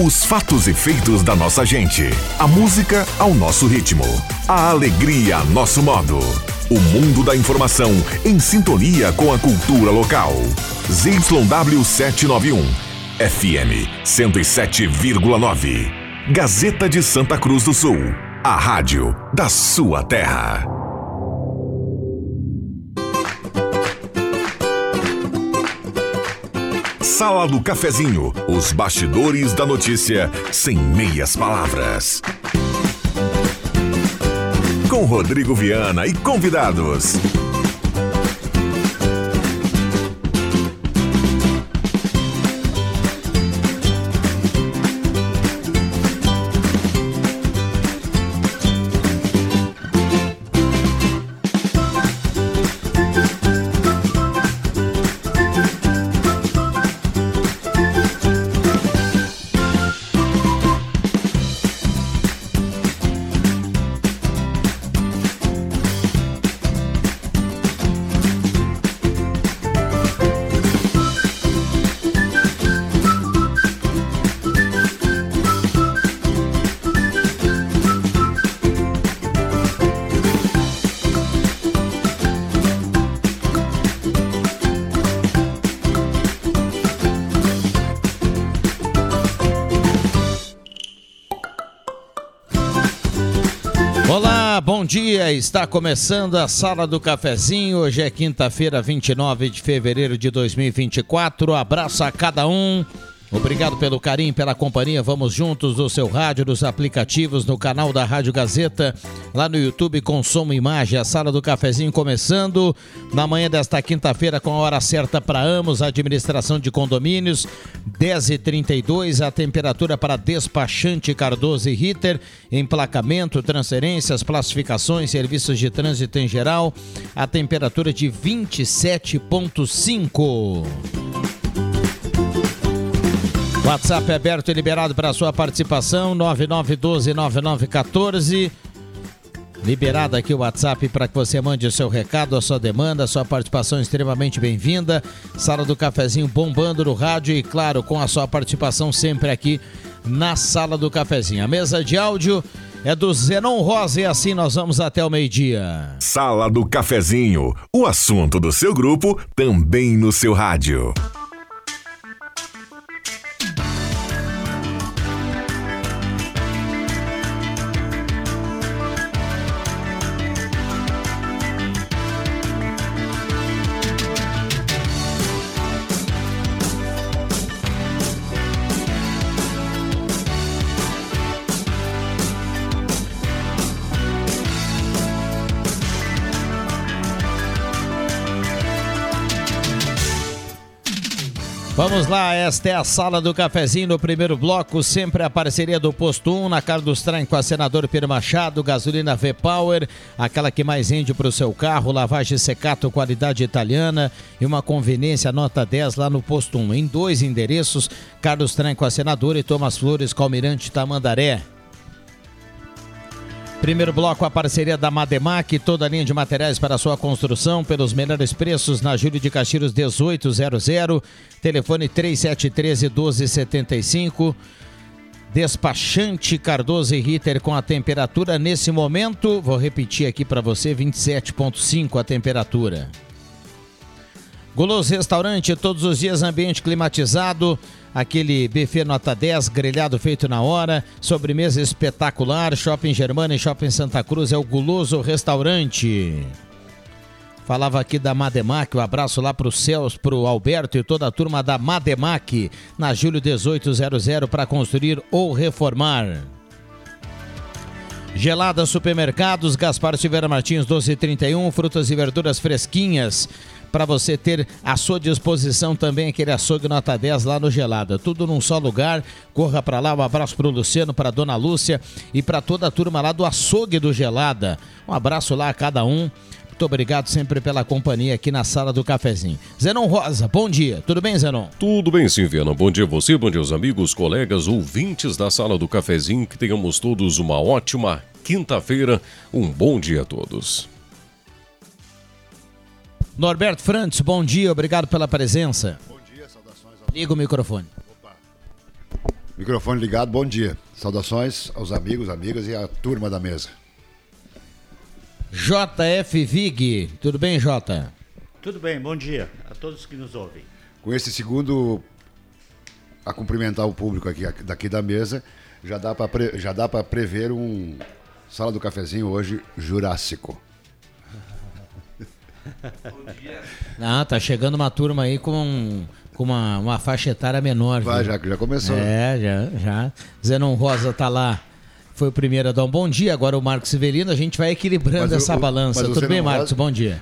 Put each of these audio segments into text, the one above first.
Os fatos e feitos da nossa gente. A música ao nosso ritmo. A alegria a nosso modo. O mundo da informação em sintonia com a cultura local. ZYW 791. FM 107,9. Gazeta de Santa Cruz do Sul. A rádio da sua terra. Sala do Cafezinho, os bastidores da notícia, sem meias palavras. Com Rodrigo Viana e convidados. Bom dia, está começando a Sala do Cafezinho, hoje é quinta-feira, 29 de fevereiro de 2024, abraço a cada um, obrigado pelo carinho, pela companhia, vamos juntos no seu rádio, nos aplicativos, no canal da Rádio Gazeta, lá no YouTube, Consumo Imagem, a Sala do Cafezinho começando na manhã desta quinta-feira com a hora certa para Amos, administração de condomínios, 10h32, a temperatura para Despachante Cardoso e Ritter, emplacamento, transferências, classificações, serviços de trânsito em geral, a temperatura de 27,5. WhatsApp é aberto e liberado para a sua participação, 9912-9914. Liberado aqui o WhatsApp para que você mande o seu recado, a sua demanda, a sua participação extremamente bem-vinda. Sala do Cafezinho bombando no rádio e, claro, com a sua participação sempre aqui na Sala do Cafezinho. A mesa de áudio é do Zenon Rosa e assim nós vamos até o meio-dia. Sala do Cafezinho, o assunto do seu grupo também no seu rádio. Vamos lá, esta é a Sala do Cafezinho no primeiro bloco, sempre a parceria do Posto 1, na Carlos Traim com a Senador Pedro Machado, gasolina V-Power, aquela que mais rende para o seu carro, lavagem Secato, qualidade italiana e uma conveniência nota 10 lá no Posto 1. Em dois endereços, Carlos Traim com a Senador e Thomas Flores com Almirante Tamandaré. Primeiro bloco, a parceria da Mademac, toda a linha de materiais para sua construção, pelos melhores preços, na Júlio de Castilhos 1800, telefone 3713-1275. Despachante Cardoso e Ritter com a temperatura nesse momento, vou repetir aqui para você, 27,5 a temperatura. Guloso Restaurante, todos os dias ambiente climatizado. Aquele buffet nota 10, grelhado feito na hora, sobremesa espetacular, Shopping Germana e Shopping Santa Cruz, é o Guloso Restaurante. Falava aqui da Mademac, um abraço lá para o Celso, para o Alberto e toda a turma da Mademac, na Júlio 1800, para construir ou reformar. Gelada Supermercados, Gaspar Silveira Martins 1231, frutas e verduras fresquinhas, para você ter à sua disposição também aquele açougue nota 10 lá no Gelada. Tudo num só lugar, corra para lá, um abraço para o Luciano, para a Dona Lúcia e para toda a turma lá do açougue do Gelada. Um abraço lá a cada um, muito obrigado sempre pela companhia aqui na Sala do Cafezinho. Zenon Rosa, bom dia, tudo bem, Zenon? Tudo bem, sim, Viana, bom dia a você, bom dia aos amigos, colegas, ouvintes da Sala do Cafezinho, que tenhamos todos uma ótima quinta-feira, um bom dia a todos. Norberto Frantz, bom dia, obrigado pela presença. Bom dia, saudações ao... Liga o microfone. Opa. Microfone ligado, bom dia. Saudações aos amigos, amigas e à turma da mesa. J.F. Vig, tudo bem, Jota? Tudo bem, bom dia a todos que nos ouvem. Com esse segundo, a cumprimentar o público aqui daqui da mesa, já dá para prever um Sala do Cafezinho hoje jurássico. Bom dia. Ah, tá chegando uma turma aí com uma faixa etária menor. Vai, já começou. É, já. Zenon Rosa tá lá, foi o primeiro a dar um bom dia, agora o Marcos Severino, a gente vai equilibrando essa balança. Tudo Zenon bem, Marcos? Rosa... Bom dia.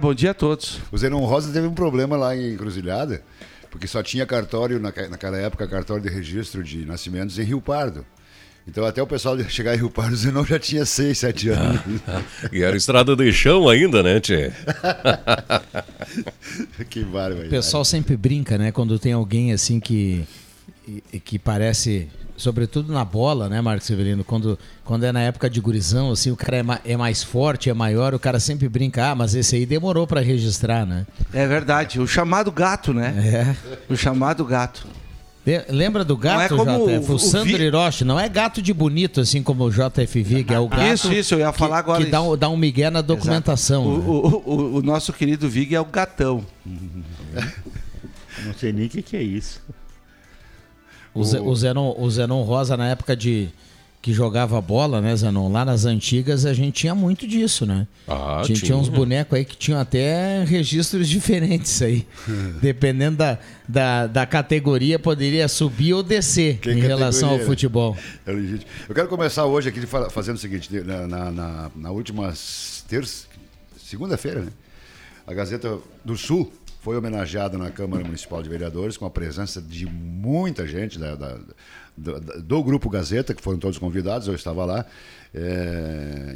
Bom dia a todos. O Zenon Rosa teve um problema lá em Encruzilhada, porque só tinha cartório, naquela época, cartório de registro de nascimentos em Rio Pardo. Então até o pessoal chegar em Rio Pardo, o Zenon já tinha 6, 7 anos. E era estrada de chão ainda, né, Tchê? Que bárbaro. O pessoal sempre brinca, né, quando tem alguém assim que parece, sobretudo na bola, né, Marcos Severino, quando é na época de gurizão, assim, o cara é mais forte, é maior, o cara sempre brinca, mas esse aí demorou para registrar, né? É verdade, o chamado gato, né? É. O chamado gato. Lembra do gato, JF? O Sandro Hiroshi não é gato de bonito, assim como o JF Vig, é o gato isso, eu ia falar agora que dá um migué na documentação. Né? O nosso querido Vig é o gatão. Não sei nem o que é isso. O Zenon Rosa, na época que jogava bola, né, Zenon? Lá nas antigas a gente tinha muito disso, né? Ah, tinha uns bonecos aí que tinham até registros diferentes aí. Dependendo da categoria, poderia subir ou descer em relação ao futebol. É legítimo. Eu quero começar hoje aqui fazendo o seguinte, na última segunda-feira, né? A Gazeta do Sul foi homenageada na Câmara Municipal de Vereadores com a presença de muita gente do Grupo Gazeta, que foram todos convidados, eu estava lá.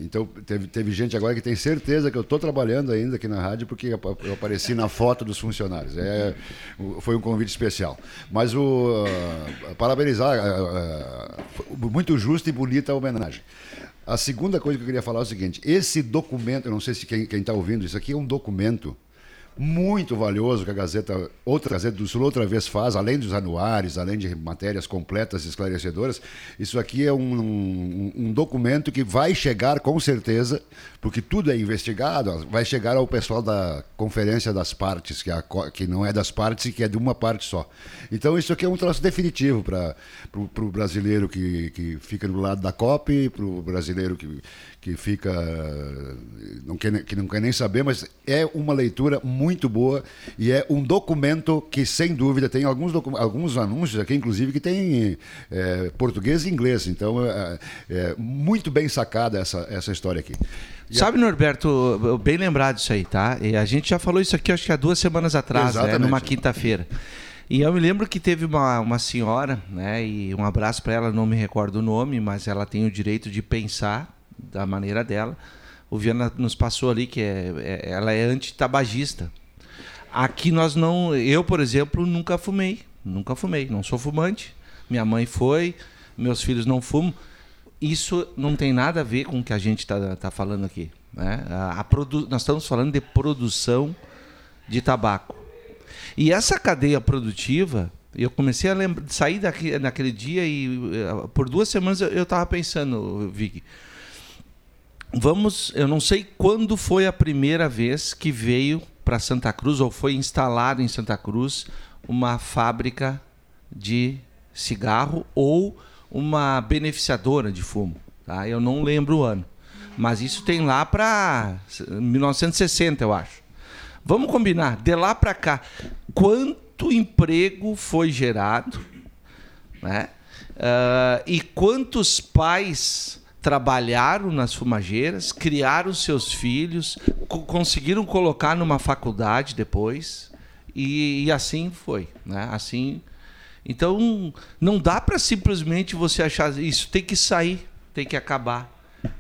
Então, teve gente agora que tem certeza que eu estou trabalhando ainda aqui na rádio, porque eu apareci na foto dos funcionários. Foi um convite especial. Mas parabenizar, muito justa e bonita a homenagem. A segunda coisa que eu queria falar é o seguinte, esse documento, eu não sei se quem está ouvindo, isso aqui é um documento muito valioso que outra Gazeta do Sul outra vez faz, além dos anuários, além de matérias completas e esclarecedoras. Isso aqui é um documento que vai chegar com certeza, porque tudo é investigado, vai chegar ao pessoal da Conferência das Partes, que não é das partes e que é de uma parte só. Então isso aqui é um troço definitivo para o brasileiro que fica do lado da COP, para o brasileiro que fica, que não quer nem saber, mas é uma leitura muito boa e é um documento que, sem dúvida, tem alguns anúncios aqui, inclusive, que tem português e inglês. Então, muito bem sacada essa história aqui. Sabe, Norberto, bem lembrado isso aí, tá? E a gente já falou isso aqui, acho que há 2 semanas atrás, né? Numa quinta-feira. E eu me lembro que teve uma senhora, né? E um abraço para ela, não me recordo o nome, mas ela tem o direito de pensar da maneira dela. O Viana nos passou ali que ela é antitabagista. Aqui nós não... Eu, por exemplo, nunca fumei. Não sou fumante. Minha mãe foi. Meus filhos não fumam. Isso não tem nada a ver com o que a gente está falando aqui, né? Nós estamos falando de produção de tabaco. E essa cadeia produtiva... Eu comecei a sair naquele dia e por 2 semanas eu estava pensando, Vig... Eu não sei quando foi a primeira vez que veio para Santa Cruz, ou foi instalado em Santa Cruz, uma fábrica de cigarro ou uma beneficiadora de fumo. Tá? Eu não lembro o ano, mas isso tem lá para 1960, eu acho. Vamos combinar, de lá para cá, quanto emprego foi gerado, né? E quantos pais... trabalharam nas fumageiras, criaram seus filhos, conseguiram colocar numa faculdade depois, e assim foi, né? Assim, então, não dá para simplesmente você achar isso, tem que sair, tem que acabar,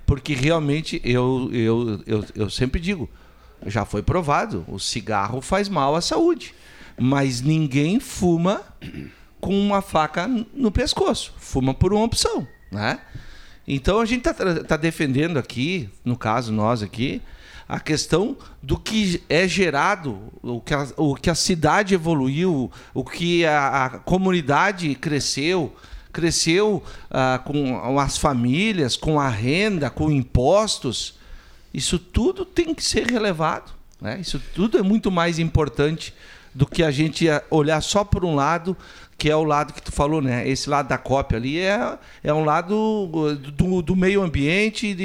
porque realmente, eu sempre digo, já foi provado, o cigarro faz mal à saúde, mas ninguém fuma com uma faca no pescoço, fuma por uma opção, né? Então, a gente está defendendo aqui, no caso nós aqui, a questão do que é gerado, o que a cidade evoluiu, o que a comunidade cresceu. cresceu com as famílias, com a renda, com impostos. Isso tudo tem que ser relevado, né? Isso tudo é muito mais importante do que a gente olhar só por um lado, que é o lado que tu falou, né? Esse lado da cópia ali é um lado do meio ambiente,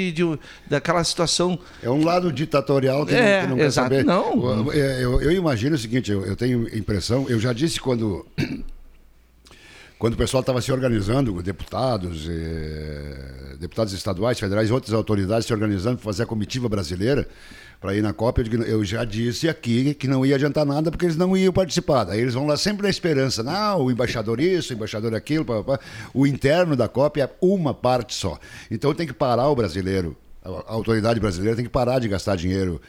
daquela situação... É um lado ditatorial que não quer saber. Não. Eu imagino o seguinte, eu tenho impressão, eu já disse quando o pessoal estava se organizando, deputados estaduais, federais e outras autoridades se organizando para fazer a comitiva brasileira, para ir na Copa, eu já disse aqui que não ia adiantar nada porque eles não iam participar. Daí eles vão lá sempre na esperança, não, o embaixador isso, o embaixador aquilo, o interno da Copa é uma parte só. Então tem que parar o brasileiro. A autoridade brasileira tem que parar de gastar dinheiro,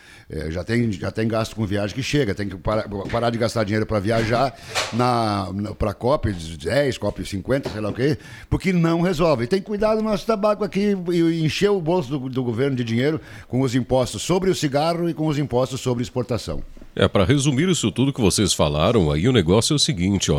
já tem gasto com viagem que chega, tem que parar de gastar dinheiro para viajar para a Copa 10, Copa 50, sei lá o quê, porque não resolve. Tem que cuidar do nosso tabaco aqui e encher o bolso do governo de dinheiro com os impostos sobre o cigarro e com os impostos sobre exportação. Para resumir isso tudo que vocês falaram, aí o negócio é o seguinte,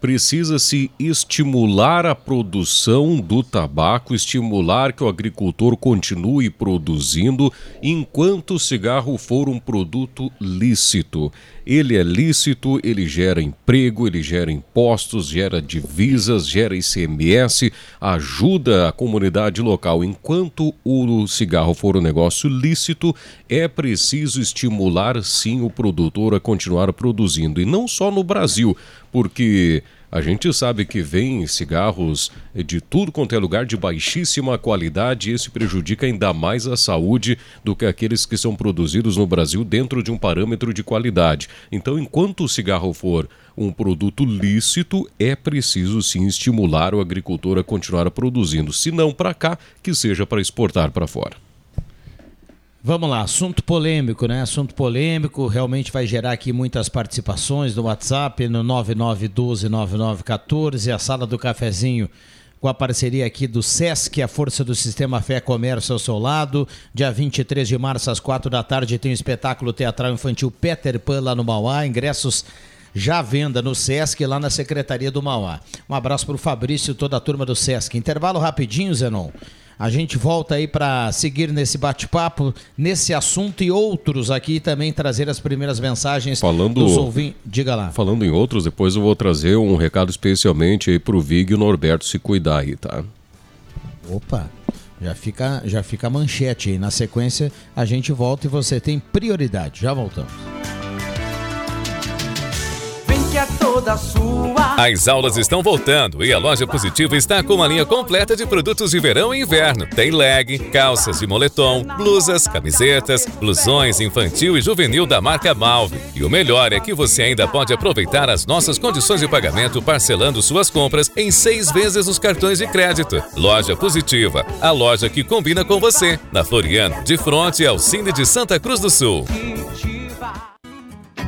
Precisa-se estimular a produção do tabaco, estimular que o agricultor continue produzindo enquanto o cigarro for um produto lícito. Ele é lícito, ele gera emprego, ele gera impostos, gera divisas, gera ICMS, ajuda a comunidade local. Enquanto o cigarro for um negócio lícito, é preciso estimular sim o produtor a continuar produzindo. E não só no Brasil, porque a gente sabe que vem cigarros de tudo quanto é lugar, de baixíssima qualidade, e isso prejudica ainda mais a saúde do que aqueles que são produzidos no Brasil dentro de um parâmetro de qualidade. Então, enquanto o cigarro for um produto lícito, é preciso sim estimular o agricultor a continuar produzindo, se não para cá, que seja para exportar para fora. Vamos lá, assunto polêmico, né? Assunto polêmico, realmente vai gerar aqui muitas participações no WhatsApp, no 99129914, a Sala do Cafezinho, com a parceria aqui do SESC, a Força do Sistema Fé Comércio ao seu lado. Dia 23 de março, às 4 da tarde, tem um espetáculo teatral infantil Peter Pan lá no Mauá, ingressos já à venda no Sesc, lá na Secretaria do Mauá. Um abraço para o Fabrício e toda a turma do Sesc. Intervalo rapidinho, Zenon. A gente volta aí para seguir nesse bate-papo, nesse assunto e outros aqui também, trazer as primeiras mensagens dos ouvintes. Diga lá. Falando em outros, depois eu vou trazer um recado especialmente aí para o Vig e o Norberto se cuidar aí, tá? Opa, já fica a manchete aí. Na sequência, a gente volta e você tem prioridade. Já voltamos. As aulas estão voltando e a Loja Positiva está com uma linha completa de produtos de verão e inverno. Tem leg, calças de moletom, blusas, camisetas, blusões infantil e juvenil da marca Malve. E o melhor é que você ainda pode aproveitar as nossas condições de pagamento parcelando suas compras em 6 vezes nos cartões de crédito. Loja Positiva, a loja que combina com você. Na Floriano, de fronte ao Cine de Santa Cruz do Sul.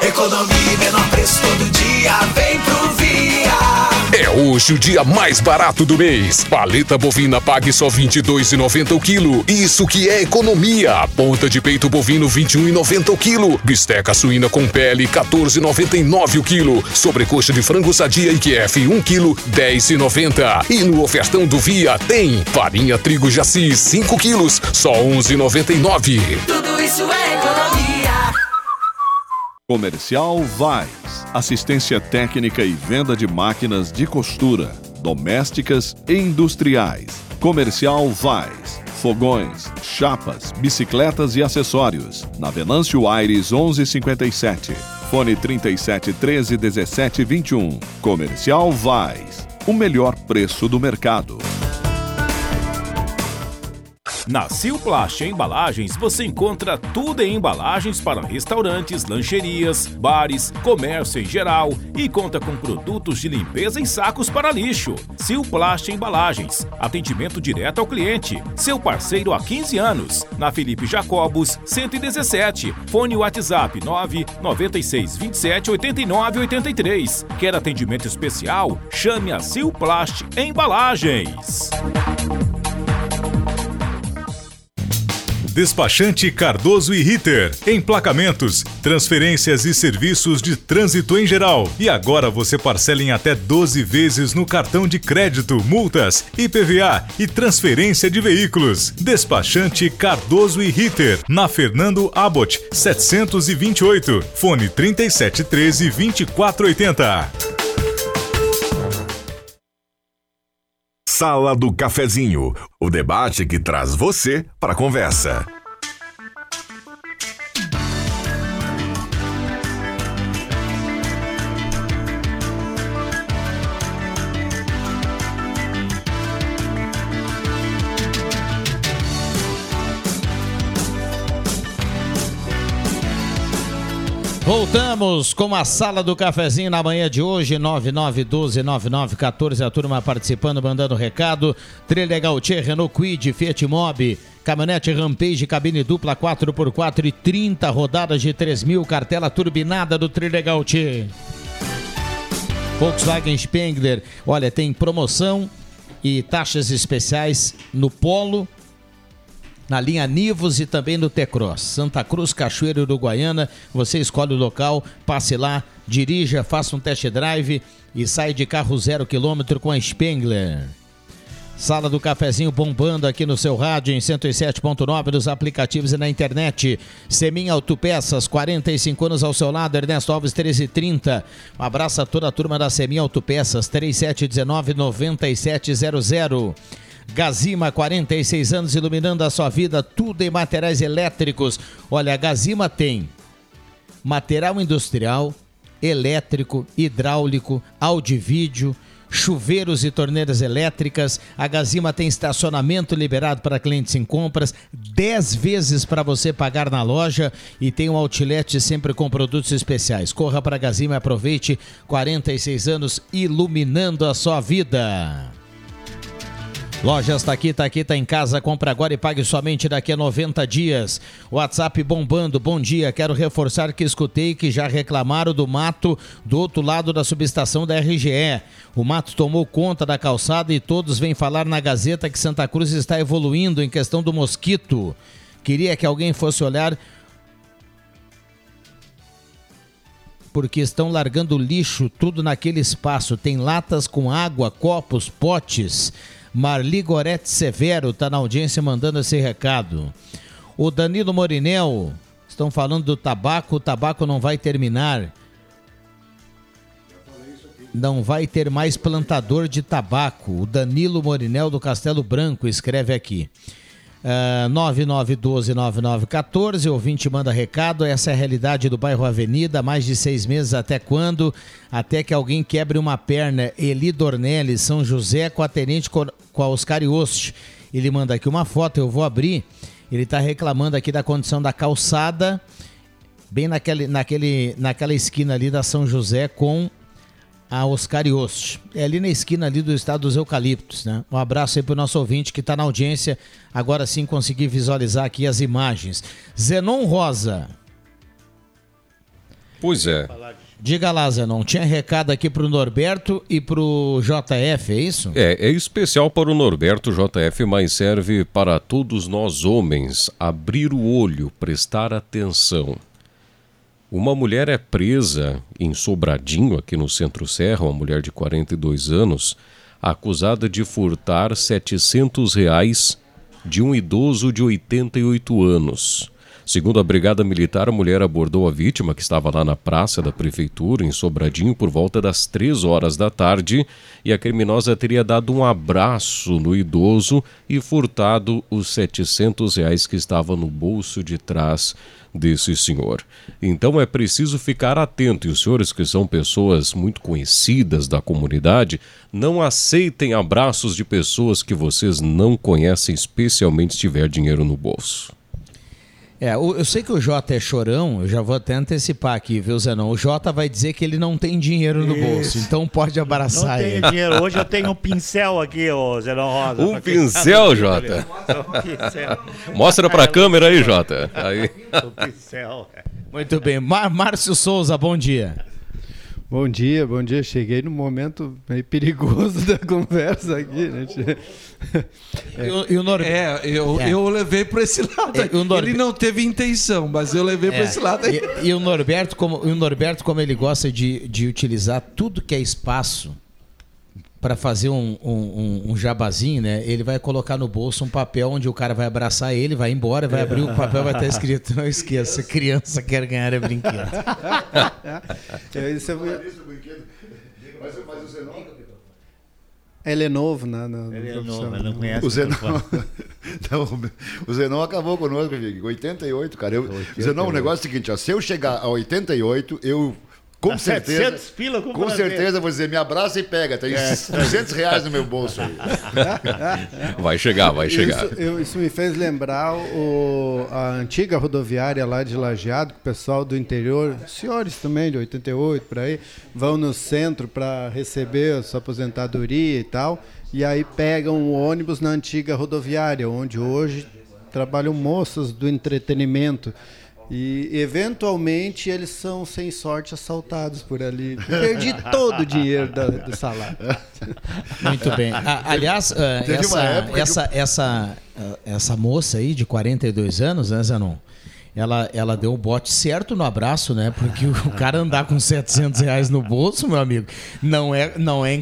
Economia e menor preço todo dia, vem pro Via. É hoje o dia mais barato do mês. Paleta bovina pague só R$ 22,90 o quilo. Isso que é economia. Ponta de peito bovino R$ 21,90 o quilo. Bisteca suína com pele R$ 14,99 o quilo. Sobrecoxa de frango Sadia IQF 1 quilo R$ 10,90. E no ofertão do Via tem farinha trigo Jaci 5 quilos só R$ 11,99. Tudo isso é economia. Comercial Vais, assistência técnica e venda de máquinas de costura, domésticas e industriais. Comercial Vais, fogões, chapas, bicicletas e acessórios. Na Venâncio Aires 1157, fone 3713-1721. Comercial Vais, o melhor preço do mercado. Na Silplast Embalagens você encontra tudo em embalagens para restaurantes, lancherias, bares, comércio em geral e conta com produtos de limpeza e sacos para lixo. Silplast Embalagens, atendimento direto ao cliente, seu parceiro há 15 anos, na Felipe Jacobos, 117, fone WhatsApp 996278983. Quer atendimento especial? Chame a Silplast Embalagens. Despachante Cardoso e Ritter, emplacamentos, transferências e serviços de trânsito em geral. E agora você parcela em até 12 vezes no cartão de crédito, multas, IPVA e transferência de veículos. Despachante Cardoso e Ritter, na Fernando Abbott, 728, fone 3713-2480. Sala do Cafezinho, o debate que traz você para a conversa. Voltamos com a Sala do Cafezinho na manhã de hoje, 99129914, a turma participando, mandando recado. Trilha Gautier, Renault Kwid, Fiat Mobi, caminhonete Rampage, cabine dupla 4x4 e 30 rodadas de 3.000, cartela turbinada do Trilha Gautier. Volkswagen Spengler, olha, tem promoção e taxas especiais no Polo, na linha Nivus e também no T-Cross. Santa Cruz, Cachoeiro, Uruguaiana, você escolhe o local, passe lá, dirija, faça um test drive e sai de carro 0 km com a Spengler. Sala do Cafezinho bombando aqui no seu rádio em 107.9, nos aplicativos e na internet. Seminha Autopeças, 45 anos ao seu lado, Ernesto Alves 1330. Um abraço a toda a turma da Seminha Autopeças, 3719-9700. Gazima, 46 anos iluminando a sua vida, tudo em materiais elétricos. Olha, a Gazima tem material industrial, elétrico, hidráulico, áudio e vídeo, chuveiros e torneiras elétricas. A Gazima tem estacionamento liberado para clientes em compras, 10 vezes para você pagar na loja e tem um outlet sempre com produtos especiais. Corra para a Gazima e aproveite, 46 anos iluminando a sua vida. Lojas Taquita, tá em casa, compra agora e pague somente daqui a 90 dias. WhatsApp bombando, bom dia, quero reforçar que escutei que já reclamaram do mato do outro lado da subestação da RGE. O mato tomou conta da calçada e todos vêm falar na Gazeta que Santa Cruz está evoluindo em questão do mosquito. Queria que alguém fosse olhar, porque estão largando lixo tudo naquele espaço. Tem latas com água, copos, potes. Marli Gorete Severo está na audiência mandando esse recado. O Danilo Morinel, estão falando do tabaco, o tabaco não vai terminar. Não vai ter mais plantador de tabaco. O Danilo Morinel do Castelo Branco escreve aqui. 99129914, ouvinte manda recado, essa é a realidade do bairro Avenida, mais de 6 meses, até quando? Até que alguém quebre uma perna. Eli Dornelli, São José, com a Tenente Oscar Iost. Ele manda aqui uma foto, eu vou abrir, ele está reclamando aqui da condição da calçada, bem naquela esquina ali da São José com a Oscar Iost, é ali na esquina ali do Estado dos Eucaliptos, né? Um abraço aí pro nosso ouvinte que está na audiência, agora sim consegui visualizar aqui as imagens. Zenon Rosa. Pois é. Diga lá, Zenon, tinha recado aqui pro Norberto e pro JF, é isso? É especial para o Norberto, JF, mas serve para todos nós homens, abrir o olho, prestar atenção. Uma mulher é presa em Sobradinho, aqui no Centro Serra, uma mulher de 42 anos, acusada de furtar R$ 700 de um idoso de 88 anos. Segundo a Brigada Militar, a mulher abordou a vítima, que estava lá na praça da Prefeitura, em Sobradinho, por volta das 3 horas da tarde, e a criminosa teria dado um abraço no idoso e furtado os R$ 700 que estavam no bolso de trás desse senhor. Então é preciso ficar atento, e os senhores que são pessoas muito conhecidas da comunidade, não aceitem abraços de pessoas que vocês não conhecem, especialmente se tiver dinheiro no bolso. Eu sei que o Jota é chorão, eu já vou até antecipar aqui, viu, Zenon? O Jota vai dizer que ele não tem dinheiro no bolso, então pode abraçar ele. Não tenho dinheiro, hoje eu tenho um pincel aqui, ô Zenon Rosa. Um pincel, Jota? Um pincel. Mostra pra câmera aí, Jota. Aí. Um pincel. Muito bem. Márcio Souza, bom dia. Bom dia. Cheguei no momento meio perigoso da conversa aqui, né? Eu levei para esse lado. Ele não teve intenção, mas eu levei para esse lado. E o Norberto, como ele gosta de utilizar tudo que é espaço para fazer um jabazinho, né? Ele vai colocar no bolso um papel onde o cara vai abraçar ele, vai embora, vai abrir o papel, vai estar escrito: não esqueça, criança quer ganhar é brinquedo. Ele é novo, né? Ele é novo, mas não conhece. O Zenon acabou conosco, Vig. 88, cara. Zenon, o negócio é o seguinte, ó, se eu chegar a 88, eu... Com certeza vou dizer, me abraça e pega, tem R$ 200 no meu bolso aí. Vai chegar. Isso me fez lembrar a antiga rodoviária lá de Lajeado, que o pessoal do interior, senhores também de 88 por aí, vão no centro para receber a sua aposentadoria e tal, e aí pegam o ônibus na antiga rodoviária, onde hoje trabalham moças do entretenimento. E, eventualmente, eles são, sem sorte, assaltados por ali. Perdi todo o dinheiro do salário. Muito bem. Aliás, essa moça aí, de 42 anos, né, Zenon? Ela deu o bote certo no abraço, né? Porque o cara andar com R$ 700 no bolso, meu amigo, não é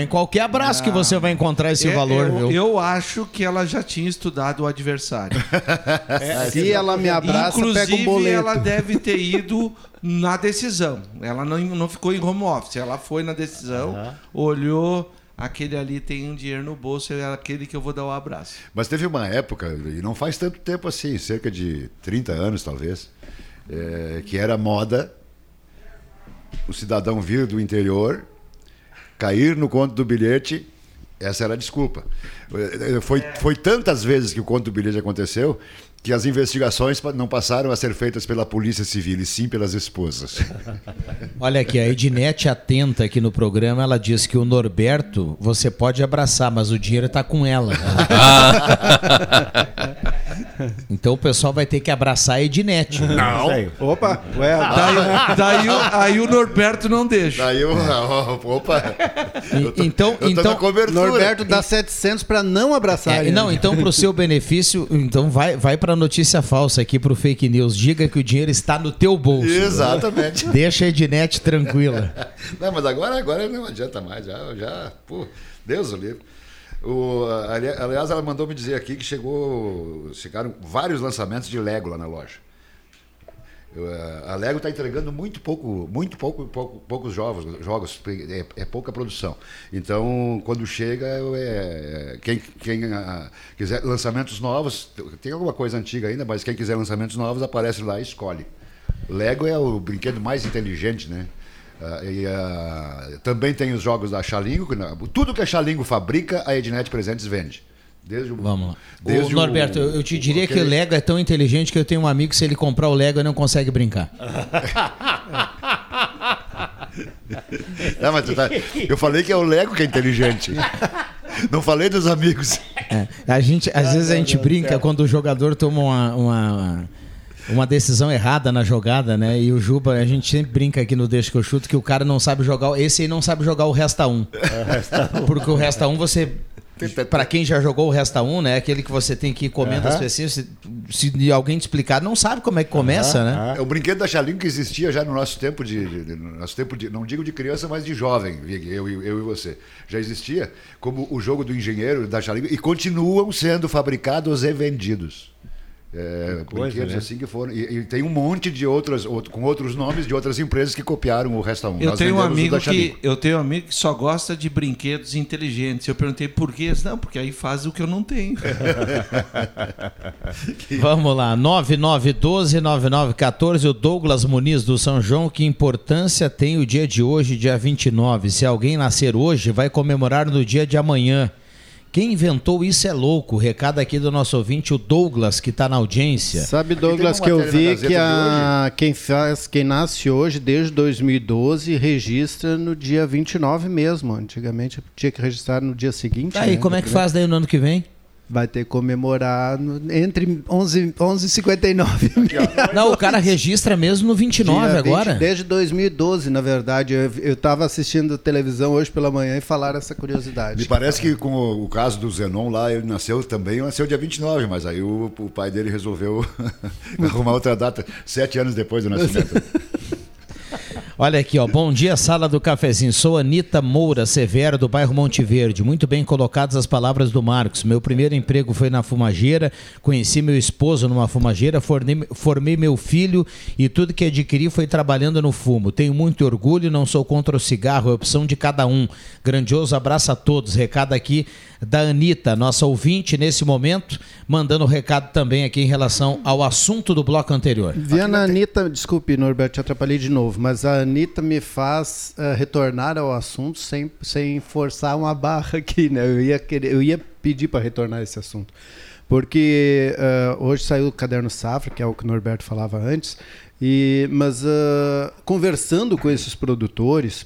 em qualquer abraço que você vai encontrar esse valor. Eu acho que ela já tinha estudado o adversário. Se ela me abraça, pega o boleto. Ela deve ter ido na decisão. Ela não ficou em home office. Ela foi na decisão, olhou... Aquele ali tem um dinheiro no bolso, é aquele que eu vou dar o abraço. Mas teve uma época, e não faz tanto tempo assim, cerca de 30 anos talvez, que era moda o cidadão vir do interior, cair no conto do bilhete, essa era a desculpa. Foi tantas vezes que o conto do bilhete aconteceu, que as investigações não passaram a ser feitas pela Polícia Civil, e sim pelas esposas. Olha aqui, a Ednet atenta aqui no programa, ela diz que o Norberto, você pode abraçar, mas o dinheiro está com ela. Então o pessoal vai ter que abraçar a Ednet. Não. Opa. Ué, daí o Norberto não deixa. Daí o... Opa. Então Norberto dá R$ 700 para não abraçar. Não, então para o seu benefício, então vai para a notícia falsa aqui, para o fake news. Diga que o dinheiro está no teu bolso. Exatamente. Deixa a Ednet tranquila. Não, mas agora não adianta mais. Pô, Deus o livre. Aliás, ela mandou me dizer aqui que chegaram vários lançamentos de Lego lá na loja. A Lego está entregando poucos jogos, é pouca produção. Então, quando chega, quem quiser lançamentos novos, tem alguma coisa antiga ainda, mas quem quiser lançamentos novos, aparece lá e escolhe. Lego é o brinquedo mais inteligente, né? Também tem os jogos da Xalingo, tudo que a Xalingo fabrica, a Ednet Presentes vende. Desde Norberto, eu te diria que o Lego é tão inteligente que eu tenho um amigo que, se ele comprar o Lego, ele não consegue brincar. Não, mas eu falei que é o Lego que é inteligente. Não falei dos amigos. Às vezes a gente brinca quando o jogador toma uma decisão errada na jogada, né? E o Juba, a gente sempre brinca aqui no Deixa que eu chuto que o cara não sabe jogar. Esse aí não sabe jogar o Resta 1. Porque o Resta 1 você... Para quem já jogou o Resta 1, né? Aquele que você tem que ir comendo as pecinhas. Se alguém te explicar, não sabe como é que começa, né? É o brinquedo da Xalingo que existia já no nosso tempo de não digo de criança, mas de jovem, eu e você. Já existia como o jogo do engenheiro da Xalingo, e continuam sendo fabricados e vendidos. brinquedos, né? Assim que foram. E tem um monte de com outros nomes de outras empresas que copiaram o Resta 1. Eu tenho um amigo que só gosta de brinquedos inteligentes. Eu perguntei por quê? Não, porque aí faz o que eu não tenho. Vamos lá, 9912-9914. O Douglas Muniz do São João: que importância tem o dia de hoje, dia 29? Se alguém nascer hoje, vai comemorar no dia de amanhã. Quem inventou isso é louco. Recado aqui do nosso ouvinte, o Douglas, que está na audiência. Sabe, Douglas, que eu vi que quem nasce hoje, desde 2012, registra no dia 29 mesmo. Antigamente tinha que registrar no dia seguinte. Aí, como é que faz daí no ano que vem? Vai ter que comemorar entre 11 e 59. Não, o cara registra mesmo no 29 agora. Desde 2012, na verdade. Eu estava assistindo televisão hoje pela manhã e falaram essa curiosidade. Me parece que com o caso do Zenon lá, ele nasceu dia 29, mas aí o pai dele resolveu arrumar outra data 7 anos depois do nascimento. Olha aqui, ó. Bom dia, Sala do Cafezinho. Sou Anita Moura Severo, do bairro Monte Verde. Muito bem colocadas as palavras do Marcos. Meu primeiro emprego foi na fumageira, conheci meu esposo numa fumageira, formei meu filho e tudo que adquiri foi trabalhando no fumo. Tenho muito orgulho, não sou contra o cigarro, é opção de cada um. Grandioso abraço a todos. Recado aqui da Anita, nossa ouvinte nesse momento, mandando recado também aqui em relação ao assunto do bloco anterior. Viana, Anita, desculpe, Norberto, te atrapalhei de novo, mas a Anitta me faz retornar ao assunto sem forçar uma barra aqui, né? Eu ia pedir para retornar esse assunto. Porque hoje saiu o Caderno Safra, que é o que o Norberto falava antes, mas conversando com esses produtores,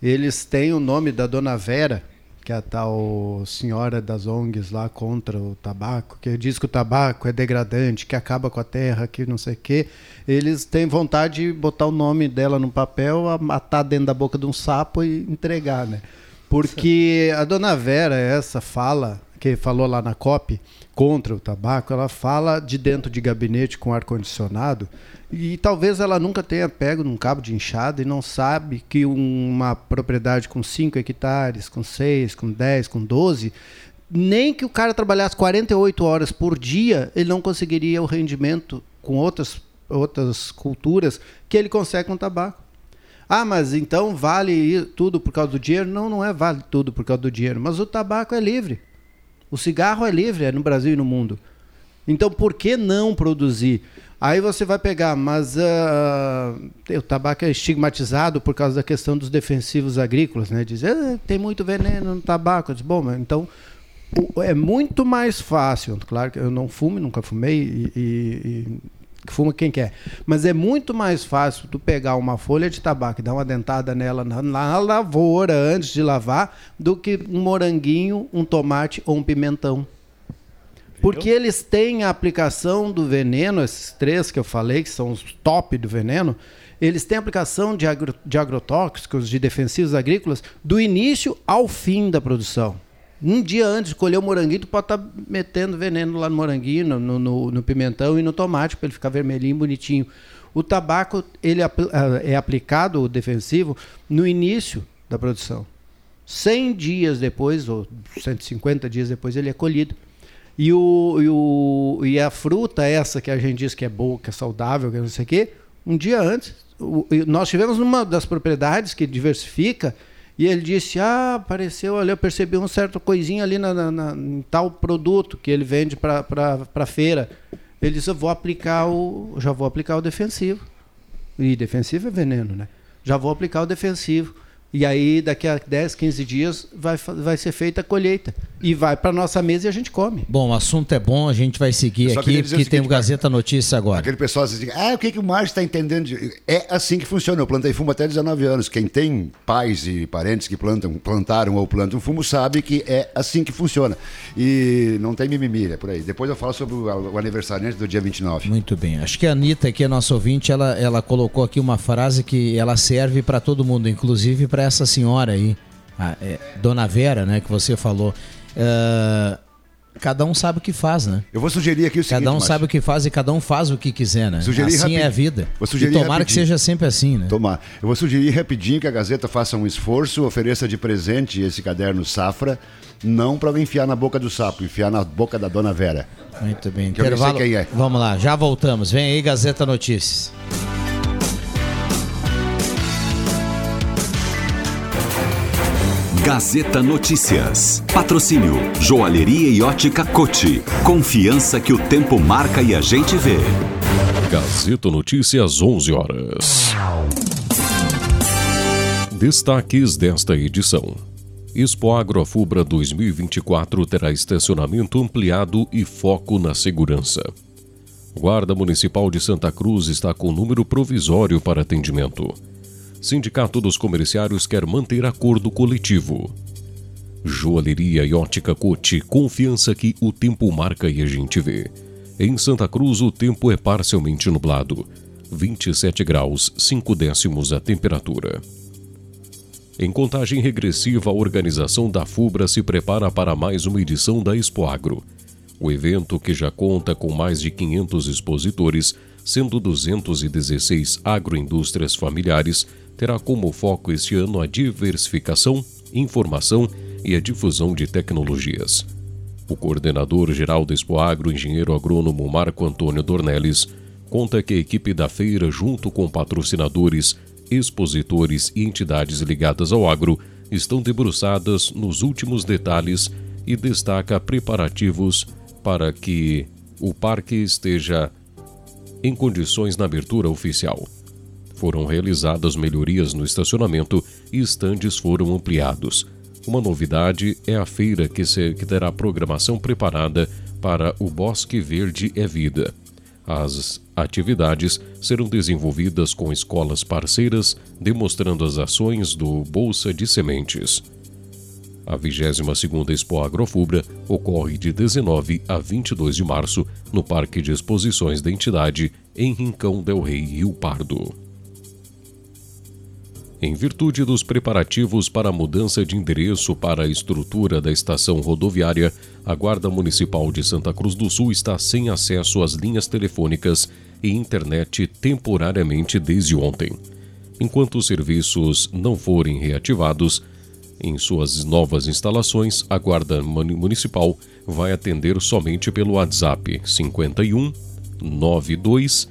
eles têm o nome da dona Vera, que é a tal senhora das ONGs lá contra o tabaco, que diz que o tabaco é degradante, que acaba com a terra, que não sei o quê. Eles têm vontade de botar o nome dela num papel, matar dentro da boca de um sapo e entregar, né? Porque a dona Vera, essa fala, que falou lá na COP, contra o tabaco, ela fala de dentro de gabinete com ar-condicionado, e talvez ela nunca tenha pego num cabo de enxada e não sabe que uma propriedade com 5 hectares, com 6, com 10, com 12, nem que o cara trabalhasse 48 horas por dia, ele não conseguiria o rendimento com outras culturas que ele consegue com o tabaco. Ah, mas então vale tudo por causa do dinheiro? Não, não é vale tudo por causa do dinheiro, mas o tabaco é livre. O cigarro é livre, no Brasil e no mundo. Então, por que não produzir? Aí você vai pegar, mas o tabaco é estigmatizado por causa da questão dos defensivos agrícolas, né? Diz, tem muito veneno no tabaco. Eu diz, bom, mas então é muito mais fácil. Claro que eu não fumo, nunca fumei, e fuma quem quer. Mas é muito mais fácil tu pegar uma folha de tabaco e dar uma dentada nela na lavoura antes de lavar do que um moranguinho, um tomate ou um pimentão. Porque eles têm a aplicação do veneno, esses 3 que eu falei, que são os top do veneno, eles têm a aplicação de agrotóxicos, de defensivos agrícolas, do início ao fim da produção. Um dia antes de colher o moranguinho, tu pode estar metendo veneno lá no moranguinho, no pimentão e no tomate, para ele ficar vermelhinho, bonitinho. O tabaco, ele é aplicado, o defensivo, no início da produção. 100 dias depois, ou 150 dias depois, ele é colhido. E a fruta essa que a gente diz que é boa, que é saudável, que não sei o quê, um dia antes, nós tivemos numa das propriedades que diversifica. E ele disse, apareceu ali, eu percebi uma certa coisinha ali em tal produto que ele vende para a feira. Ele disse, eu já vou aplicar o defensivo. E defensivo é veneno, né? Já vou aplicar o defensivo. E aí, daqui a 10, 15 dias, vai ser feita a colheita. E vai para a nossa mesa e a gente come. Bom, o assunto é bom, a gente vai seguir aqui, porque tem o Gazeta Notícia agora. Aquele pessoal diz assim, o que o Márcio está entendendo? É assim que funciona, eu plantei fumo até 19 anos. Quem tem pais e parentes que plantaram ou plantam fumo sabe que é assim que funciona. E não tem mimimi, é por aí. Depois eu falo sobre o aniversariante do dia 29. Muito bem, acho que a Anitta, que é nossa ouvinte, ela colocou aqui uma frase que ela serve para todo mundo, inclusive para essa senhora aí, Dona Vera, né, que você falou. Cada um sabe o que faz, né? Eu vou sugerir aqui o seguinte, Cada um sabe o que faz e cada um faz o que quiser, né? Assim é a vida. E tomara que seja sempre assim, né? Tomara. Eu vou sugerir rapidinho que a Gazeta faça um esforço, ofereça de presente esse caderno Safra, não para enfiar na boca do sapo, enfiar na boca da dona Vera. Muito bem. Que intervalo. Eu nem sei quem é. Vamos lá, já voltamos. Vem aí, Gazeta Notícias. Gazeta Notícias. Patrocínio Joalheria e Ótica Cote. Confiança que o tempo marca e a gente vê. Gazeta Notícias, 11 horas. Destaques desta edição. Expo Agrofubra 2024 terá estacionamento ampliado e foco na segurança. Guarda Municipal de Santa Cruz está com número provisório para atendimento. Sindicato dos Comerciários quer manter acordo coletivo. Joalheria e Ótica Cote, confiança que o tempo marca e a gente vê. Em Santa Cruz, o tempo é parcialmente nublado. 27 graus, 5 décimos a temperatura. Em contagem regressiva, a organização da FUBRA se prepara para mais uma edição da Expo Agro. O evento, que já conta com mais de 500 expositores, sendo 216 agroindústrias familiares, terá como foco este ano a diversificação, informação e a difusão de tecnologias. O coordenador-geral da Expo Agro, engenheiro agrônomo Marco Antônio Dornelles, conta que a equipe da feira, junto com patrocinadores, expositores e entidades ligadas ao agro, estão debruçadas nos últimos detalhes e destaca preparativos para que o parque esteja em condições na abertura oficial. Foram realizadas melhorias no estacionamento e estandes foram ampliados. Uma novidade é a feira que terá programação preparada para o Bosque Verde é Vida. As atividades serão desenvolvidas com escolas parceiras, demonstrando as ações do Bolsa de Sementes. A 22ª Expo Agrofubra ocorre de 19 a 22 de março no Parque de Exposições da entidade, em Rincão del Rei, Rio Pardo. Em virtude dos preparativos para a mudança de endereço para a estrutura da estação rodoviária, a Guarda Municipal de Santa Cruz do Sul está sem acesso às linhas telefônicas e internet temporariamente desde ontem. Enquanto os serviços não forem reativados, em suas novas instalações, a Guarda Municipal vai atender somente pelo WhatsApp 51 92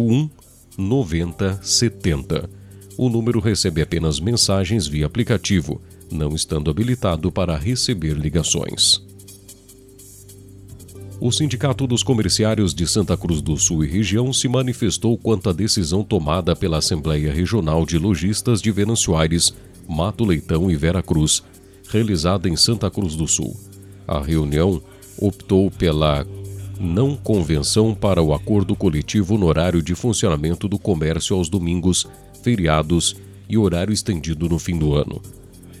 001 9070. O número recebe apenas mensagens via aplicativo, não estando habilitado para receber ligações. O Sindicato dos Comerciários de Santa Cruz do Sul e região se manifestou quanto à decisão tomada pela Assembleia Regional de Lojistas de Venâncio Aires, Mato Leitão e Vera Cruz, realizada em Santa Cruz do Sul. A reunião optou pela não convenção para o acordo coletivo no horário de funcionamento do comércio aos domingos, feriados e horário estendido no fim do ano.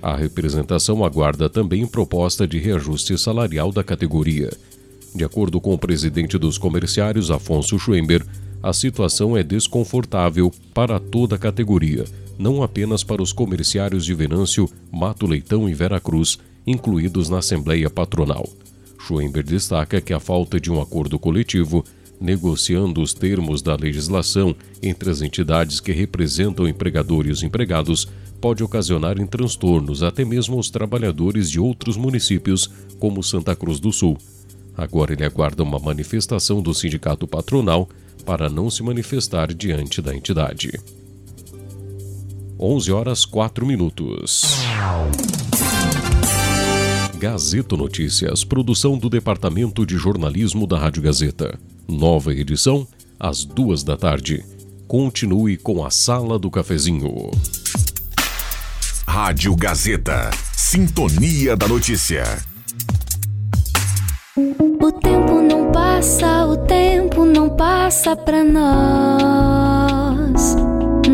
A representação aguarda também proposta de reajuste salarial da categoria. De acordo com o presidente dos comerciários, Afonso Schwember, a situação é desconfortável para toda a categoria, não apenas para os comerciários de Venâncio, Mato Leitão e Vera Cruz, incluídos na Assembleia Patronal. Schwember destaca que a falta de um acordo coletivo, negociando os termos da legislação entre as entidades que representam o empregador e os empregados, pode ocasionar em transtornos até mesmo aos trabalhadores de outros municípios, como Santa Cruz do Sul. Agora ele aguarda uma manifestação do sindicato patronal para não se manifestar diante da entidade. 11 horas 4 minutos. Gazeta Notícias, produção do Departamento de Jornalismo da Rádio Gazeta. Nova edição, às 14h. Continue com a Sala do Cafezinho. Rádio Gazeta, sintonia da notícia. O tempo não passa pra nós.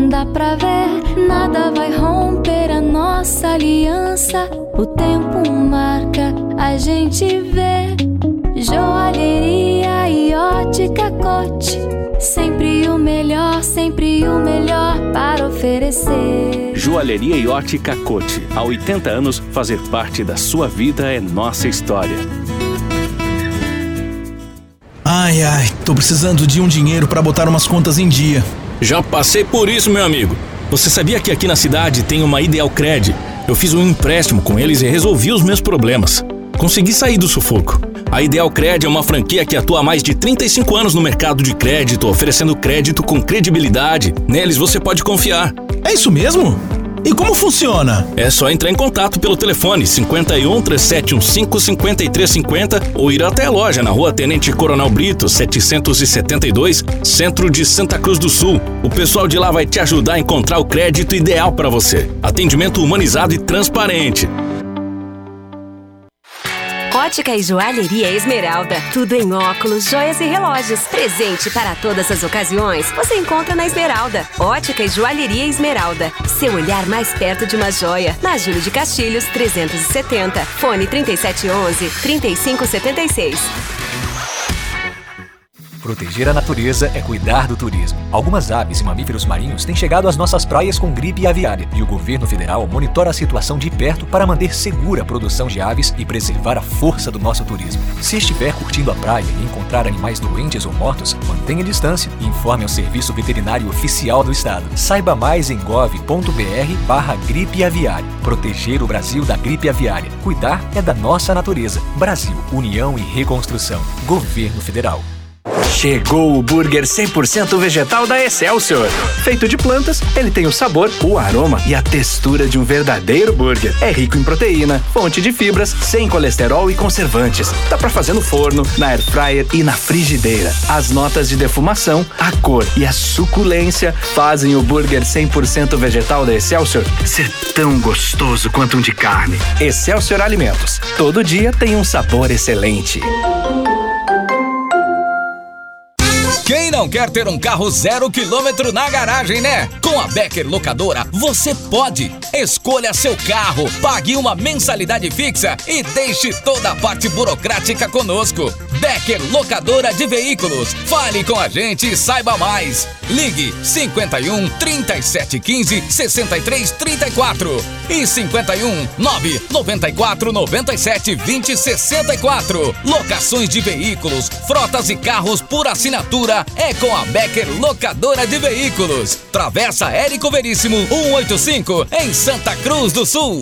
Dá pra ver, nada vai romper a nossa aliança. O tempo marca, a gente vê. Joalheria e Ótica Cote, sempre o melhor para oferecer. Joalheria e Ótica Cote, há 80 anos fazer parte da sua vida é nossa história. Ai, tô precisando de um dinheiro pra botar umas contas em dia. Já passei por isso, meu amigo. Você sabia que aqui na cidade tem uma Ideal Cred? Eu fiz um empréstimo com eles e resolvi os meus problemas. Consegui sair do sufoco. A Ideal Cred é uma franquia que atua há mais de 35 anos no mercado de crédito, oferecendo crédito com credibilidade. Neles você pode confiar. É isso mesmo? E como funciona? É só entrar em contato pelo telefone 51 3715 5350 ou ir até a loja na rua Tenente Coronel Brito, 772, centro de Santa Cruz do Sul. O pessoal de lá vai te ajudar a encontrar o crédito ideal para você. Atendimento humanizado e transparente. Ótica e Joalheria Esmeralda. Tudo em óculos, joias e relógios. Presente para todas as ocasiões. Você encontra na Esmeralda. Ótica e Joalheria Esmeralda. Seu olhar mais perto de uma joia. Na Júlio de Castilhos, 370. Fone 3711-3576. Proteger a natureza é cuidar do turismo. Algumas aves e mamíferos marinhos têm chegado às nossas praias com gripe aviária, e o governo federal monitora a situação de perto para manter segura a produção de aves e preservar a força do nosso turismo. Se estiver curtindo a praia e encontrar animais doentes ou mortos, mantenha distância e informe ao Serviço Veterinário Oficial do Estado. Saiba mais em gov.br/gripeaviária. Proteger o Brasil da gripe aviária. Cuidar é da nossa natureza. Brasil, União e Reconstrução. Governo Federal. Chegou o burger 100% vegetal da Excelsior. Feito de plantas, ele tem o sabor, o aroma e a textura de um verdadeiro burger. É rico em proteína, fonte de fibras, sem colesterol e conservantes. Dá pra fazer no forno, na air fryer e na frigideira. As notas de defumação, a cor e a suculência fazem o burger 100% vegetal da Excelsior ser tão gostoso quanto um de carne. Excelsior Alimentos. Todo dia tem um sabor excelente. Quem não quer ter um carro 0 km na garagem, né? Com a Becker Locadora, você pode. Escolha seu carro, pague uma mensalidade fixa e deixe toda a parte burocrática conosco. Becker Locadora de Veículos. Fale com a gente e saiba mais. Ligue 51 3715 6334 e 51 9 94 97 20 64. Locações de veículos, frotas e carros por assinatura. É com a Becker Locadora de Veículos. Travessa Érico Veríssimo 185, em Santa Cruz do Sul.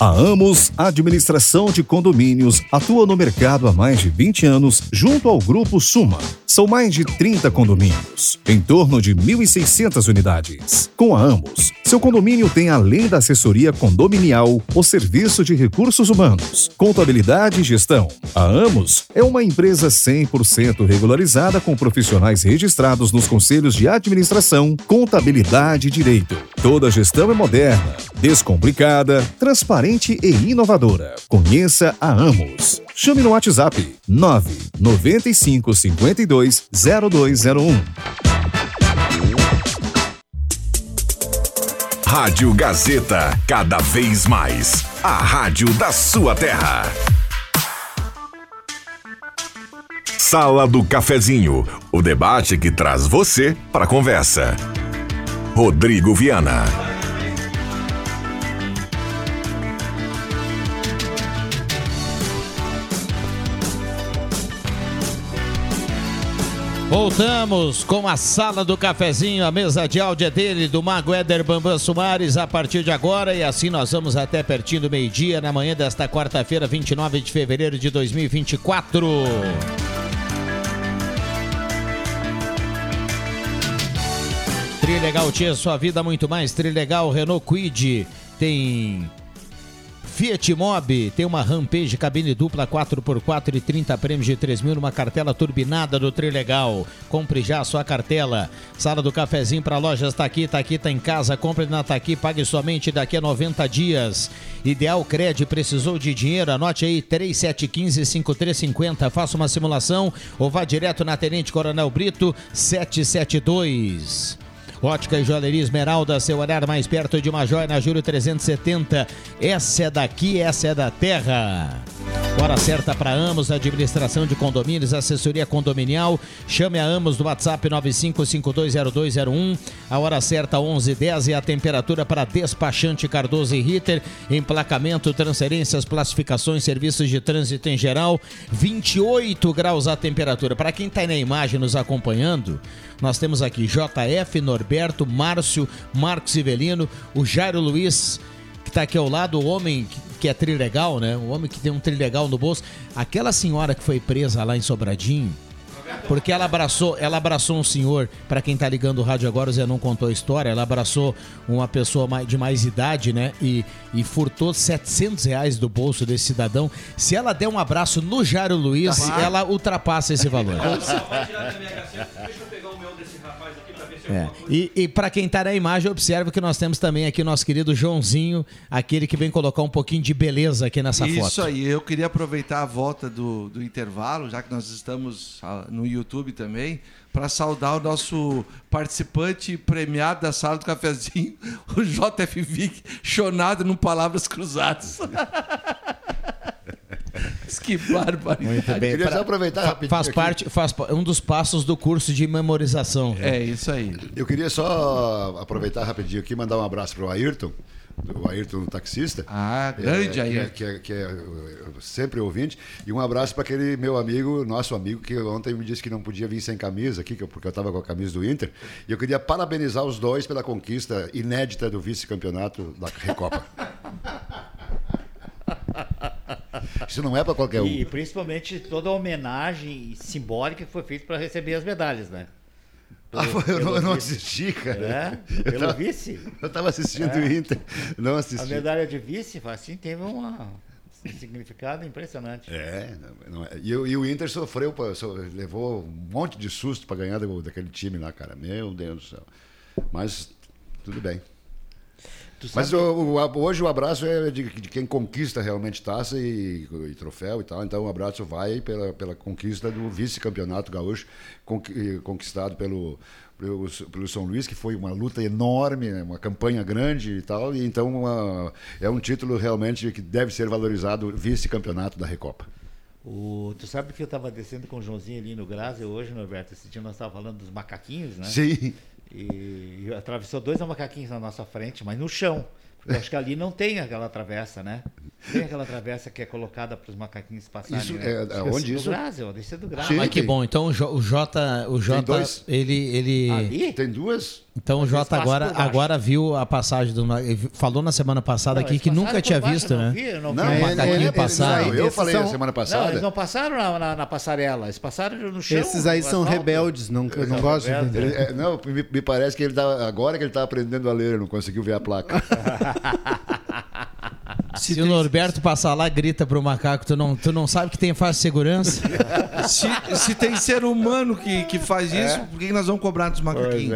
A Amos Administração de Condomínios atua no mercado há mais de 20 anos junto ao Grupo Suma. São mais de 30 condomínios, em torno de 1.600 unidades. Com a Amos, seu condomínio tem, além da assessoria condominial, o serviço de recursos humanos, contabilidade e gestão. A Amos é uma empresa 100% regularizada com profissionais registrados nos conselhos de administração, contabilidade e direito. Toda a gestão é moderna, descomplicada, transparente e inovadora. Conheça a Amos. Chame no WhatsApp 995520201. Rádio Gazeta, cada vez mais a rádio da sua terra. Sala do Cafezinho, o debate que traz você para a conversa. Rodrigo Viana. Voltamos com a Sala do Cafezinho, a mesa de áudio é dele, do Mago Éder Bambam Soares, a partir de agora, e assim nós vamos até pertinho do meio-dia, na manhã desta quarta-feira, 29 de fevereiro de 2024. Trilha Gautier, sua vida muito mais. Trilha Gautier, Renault Kwid, tem... Fiat Mobi tem uma Rampage cabine dupla 4x4 e 30 prêmios de 3.000 numa cartela turbinada do Trilegal. Compre já a sua cartela. Sala do Cafezinho para lojas Taqui, Taqui tá em casa, compre na Taqui, pague somente daqui a 90 dias. Ideal Cred, precisou de dinheiro? Anote aí 3715-5350, faça uma simulação ou vá direto na Tenente Coronel Brito 772. Ótica e Joalheria Esmeralda, seu olhar mais perto de uma joia na Júlio 370. Essa é daqui, essa é da terra. Hora certa para Amos, administração de condomínios, assessoria condominial. Chame a Amos no WhatsApp 95520201. A hora certa 11h10 e a temperatura para Despachante Cardoso e Ritter. Emplacamento, transferências, classificações, serviços de trânsito em geral. 28 graus a temperatura. Para quem está aí na imagem nos acompanhando, nós temos aqui J.F., Norberto, Márcio, Marcos Severino, o Jairo Luiz, que está aqui ao lado, o homem que é Trilegal, né? O homem que tem um Trilegal no bolso. Aquela senhora que foi presa lá em Sobradinho, porque ela abraçou um senhor, para quem tá ligando o rádio agora, o Zenon não contou a história, ela abraçou uma pessoa de mais idade, né, e furtou R$700 do bolso desse cidadão. Se ela der um abraço no Jairo Luiz, ela ultrapassa esse valor. É. E para quem tá na imagem, observa que nós temos também aqui o nosso querido Joãozinho, aquele que vem colocar um pouquinho de beleza aqui nessa foto. Isso aí, eu queria aproveitar a volta do intervalo, já que nós estamos no YouTube também, para saudar o nosso participante premiado da Sala do Cafezinho, o J.F. Vig, chonado no Palavras Cruzadas. Que barbaridade. Muito bem. Queria só aproveitar rapidinho. Faz um dos passos do curso de memorização. É isso aí. Eu queria só aproveitar rapidinho aqui e mandar um abraço para o Ayrton. O Ayrton, taxista. Ah, grande Ayrton. Que é sempre ouvinte. E um abraço para aquele meu amigo, nosso amigo, que ontem me disse que não podia vir sem camisa aqui, porque eu estava com a camisa do Inter. E eu queria parabenizar os dois pela conquista inédita do vice-campeonato da Recopa. Isso não é para qualquer um. E principalmente toda a homenagem simbólica que foi feita para receber as medalhas, né? Eu não assisti, cara. É? Pelo vice? Eu estava assistindo o Inter, não assisti. A medalha de vice, assim, teve um significado impressionante. É, não, e o Inter levou um monte de susto para ganhar daquele time lá, cara. Meu Deus do céu. Mas tudo bem. Mas hoje o abraço é de quem conquista realmente taça e troféu e tal. Então o abraço vai pela conquista do vice-campeonato gaúcho, conquistado pelo São Luiz, que foi uma luta enorme, uma campanha grande e tal. E então é um título realmente que deve ser valorizado, vice-campeonato da Recopa. Tu sabe que eu estava descendo com o Joãozinho ali no Graça hoje, Norberto? Esse dia nós estávamos falando dos macaquinhos, né? Sim. E atravessou dois macaquinhos na nossa frente, mas no chão. Porque acho que ali não tem aquela travessa, né? Tem aquela travessa que é colocada para os macaquinhos passarem. Isso, né? Onde isso? Desceu do Graça. Mas que bom. Então o Jota dois? Ele... Ali? Tem duas? Então o Jota agora viu a passagem do... Falou na semana passada que nunca tinha visto, né? Eu não vi. Macaquinho passaram. Eu falei na semana passada. Não, eles não passaram na passarela. Eles passaram no chão. Esses aí são rebeldes. Não gosto de entender. Não, me parece que agora que ele está aprendendo a ler, ele não conseguiu ver a placa. Se o Norberto passar lá, grita pro macaco, tu não sabe que tem faixa de segurança? Se tem ser humano que faz isso, por que nós vamos cobrar dos macaquinhos?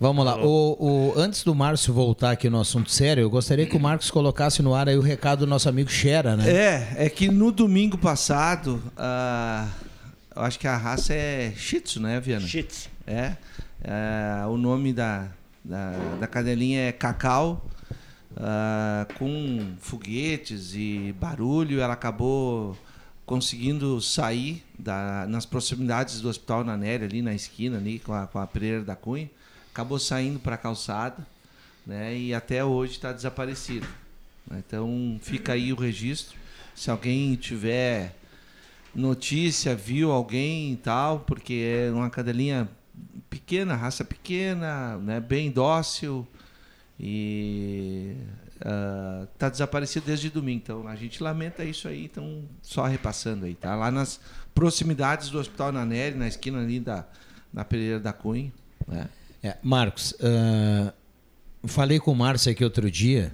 Vamos lá. Antes do Márcio voltar aqui no assunto sério, eu gostaria que o Marcos colocasse no ar aí o recado do nosso amigo Xera, né? É que no domingo passado, eu acho que a raça é Shih Tzu, né, Viana? Shih Tzu. O nome da canelinha é Cacau, com foguetes e barulho. Ela acabou conseguindo sair nas proximidades do Hospital Naneri, ali na esquina, ali, com a Pereira da Cunha. Acabou saindo para a calçada, né, e até hoje está desaparecida. Então fica aí o registro. Se alguém tiver notícia, viu alguém e tal, porque é uma cadelinha... pequena, raça pequena, né, bem dócil, e está desaparecido desde domingo. Então a gente lamenta isso aí, então só repassando aí, tá? Lá nas proximidades do Hospital Naneri, na esquina ali da Pereira da Cunha, né? Marcos, falei com o Márcio aqui outro dia,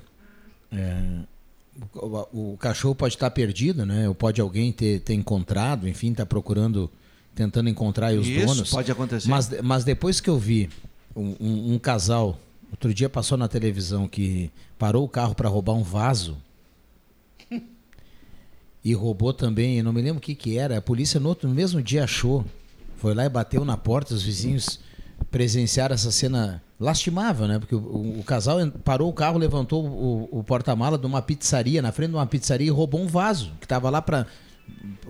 o cachorro pode estar perdido, né? Ou pode alguém ter encontrado, enfim, tá procurando, tentando encontrar aí os donos. Isso pode acontecer. Mas depois que eu vi um casal, outro dia passou na televisão, que parou o carro para roubar um vaso e roubou também, não me lembro o que era, a polícia no mesmo dia achou, foi lá e bateu na porta, os vizinhos presenciaram essa cena lastimável, né? Porque o casal parou o carro, levantou o porta-mala de uma pizzaria, na frente de uma pizzaria, e roubou um vaso que estava lá para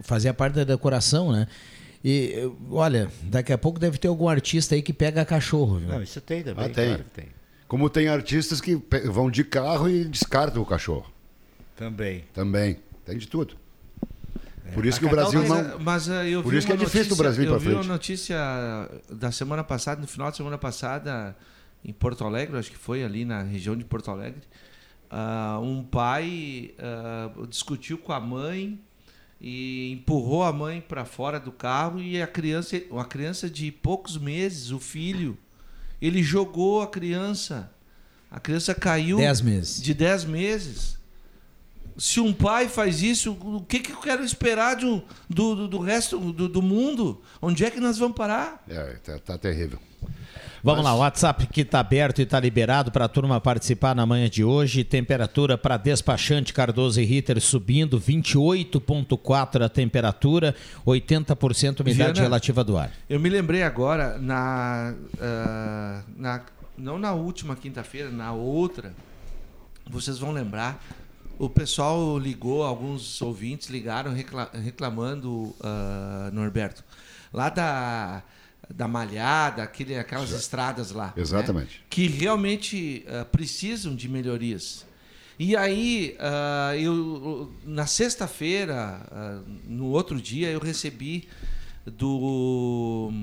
fazer parte da decoração, né? E olha, daqui a pouco deve ter algum artista aí que pega cachorro, viu? Não, isso tem também, tem. Claro que tem. Como tem artistas que vão de carro e descartam o cachorro. Também. Tem de tudo. Por isso que o Brasil não... Por isso que é difícil o Brasil ir para frente. Eu vi uma notícia da semana passada, no final da semana passada, em Porto Alegre, acho que foi ali na região de Porto Alegre, um pai discutiu com a mãe e empurrou a mãe para fora do carro, e a criança de poucos meses, o filho, ele jogou a criança. A criança caiu 10 meses. De 10 meses. Se um pai faz isso, o que eu quero esperar do resto do mundo? Onde é que nós vamos parar? Tá terrível. Vamos lá, o WhatsApp que está aberto e está liberado para a turma participar na manhã de hoje. Temperatura para Despachante Cardoso e Ritter subindo, 28,4 a temperatura, 80% umidade relativa do ar. Eu me lembrei agora, não na última quinta-feira, na outra, vocês vão lembrar... O pessoal ligou, alguns ouvintes ligaram reclamando, Norberto, lá da Malhada, aquelas estradas lá. Exatamente. Né? Que realmente precisam de melhorias. E aí, na sexta-feira, no outro dia, eu recebi do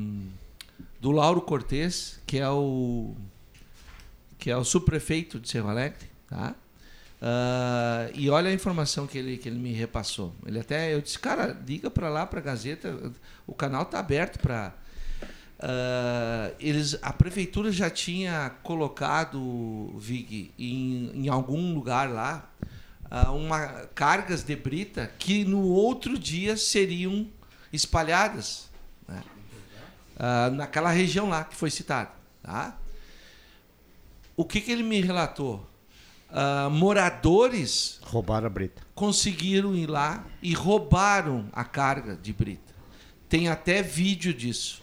Lauro Cortes, que é o subprefeito de Serra Alegre, tá? E olha a informação que ele me repassou. Ele até, eu disse, cara, liga para lá, para a Gazeta, o canal tá aberto para... a prefeitura já tinha colocado, Vig, em algum lugar lá, cargas de brita que no outro dia seriam espalhadas, né? Naquela região lá que foi citada, tá? O que ele me relatou? Moradores roubaram a brita. Conseguiram ir lá e roubaram a carga de brita. Tem até vídeo disso.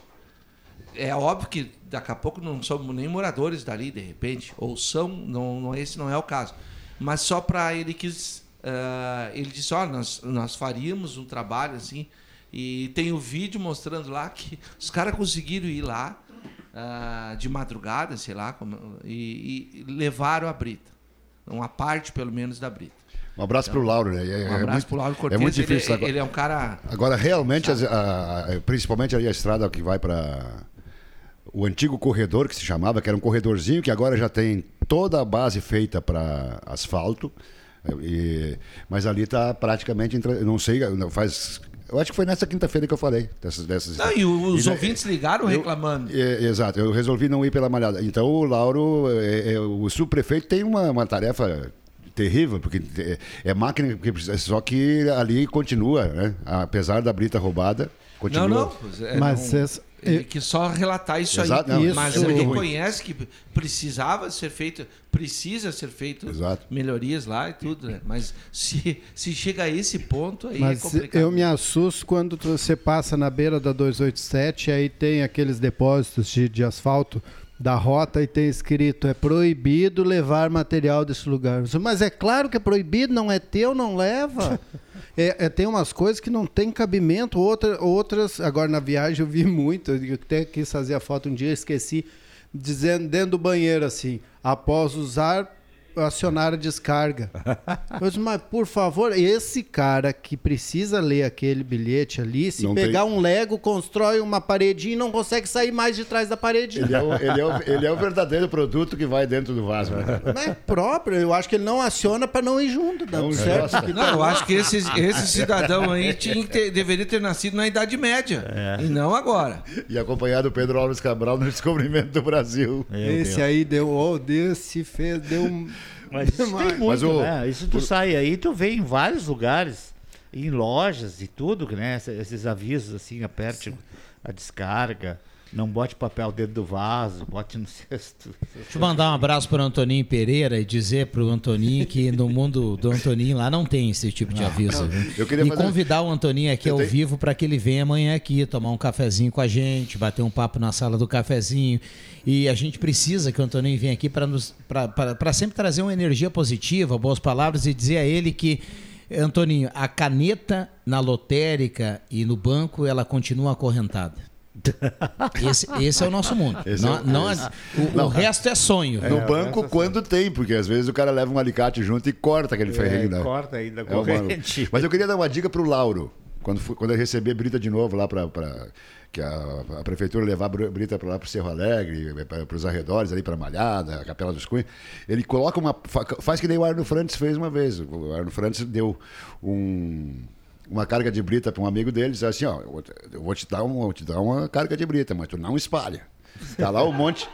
É óbvio que daqui a pouco não somos nem moradores dali, de repente, ou são, não, esse não é o caso. Mas só para ele ele disse, nós faríamos um trabalho assim, e tem o vídeo mostrando lá que os caras conseguiram ir lá de madrugada, sei lá, e levaram a brita. Uma parte, pelo menos, da brita. Um abraço para o Lauro, né? Um abraço para o Lauro Cortes. É muito difícil. Ele é um cara... Agora, realmente, principalmente ali a estrada que vai para o antigo corredor, que se chamava, que era um corredorzinho, que agora já tem toda a base feita para asfalto, mas ali está praticamente... Não sei, faz... Eu acho que foi nessa quinta-feira que eu falei dessas. Não, e os ouvintes ligaram reclamando. Exato, eu resolvi não ir pela Malhada. Então o Lauro, o subprefeito, tem uma tarefa terrível, porque é máquina, só que ali continua, né? Apesar da brita roubada, continua. Não. Que só relatar isso. Exato, aí. Não, mas ele reconhece que precisa ser feito Exato. Melhorias lá e tudo, né? Mas se chega a esse ponto, aí mas é complicado. Eu me assusto quando você passa na beira da 287 e aí tem aqueles depósitos de asfalto da rota e tem escrito, é proibido levar material desse lugar. Mas é claro que é proibido, não é teu, não leva. Tem umas coisas que não tem cabimento, outras... Agora, na viagem, eu vi muito. Eu até quis fazer a foto um dia, esqueci, dizendo dentro do banheiro, assim, após usar, acionar a descarga. Eu disse, mas, por favor, esse cara que precisa ler aquele bilhete ali, se não pegar um Lego, constrói uma paredinha e não consegue sair mais de trás da parede. Ele é o verdadeiro produto que vai dentro do vaso. Né? Não é próprio, eu acho que ele não aciona para não ir junto. Não, certo? Não, eu acho que esse cidadão aí deveria ter nascido na Idade Média, e não agora. E acompanhado o Pedro Alves Cabral no descobrimento do Brasil. Meu Deus. Aí deu um... Mas isso tem muito, né? Isso tu sai aí, tu vê em vários lugares, em lojas e tudo, né? Esses avisos assim, aperte a descarga, não bote papel dentro do vaso, bote no cesto. Deixa eu mandar um abraço para o Antoninho Pereira e dizer para o Antoninho que no mundo do Antoninho lá não tem esse tipo de aviso. Eu queria convidar o Antoninho aqui ao vivo para que ele venha amanhã aqui tomar um cafezinho com a gente, bater um papo na sala do cafezinho. E a gente precisa que o Antoninho venha aqui para sempre trazer uma energia positiva, boas palavras, e dizer a ele que, Antoninho, a caneta na lotérica e no banco, ela continua acorrentada. Esse é o nosso mundo. O resto é sonho. No banco, quando tem, porque às vezes o cara leva um alicate junto e corta aquele ferrinho. Corta ainda corrente. Mas eu queria dar uma dica pro Lauro. Quando eu receber a Brita de novo lá para que a prefeitura levar a Brita para lá para o Cerro Alegre, para os arredores, ali para a Malhada, a Capela dos Cunhos, ele coloca uma. Faz que nem o Arno Frantz fez uma vez. O Arno Frantz deu uma carga de brita para um amigo dele, diz assim, ó, eu vou te dar uma carga de brita, mas tu não espalha. Tá lá um monte,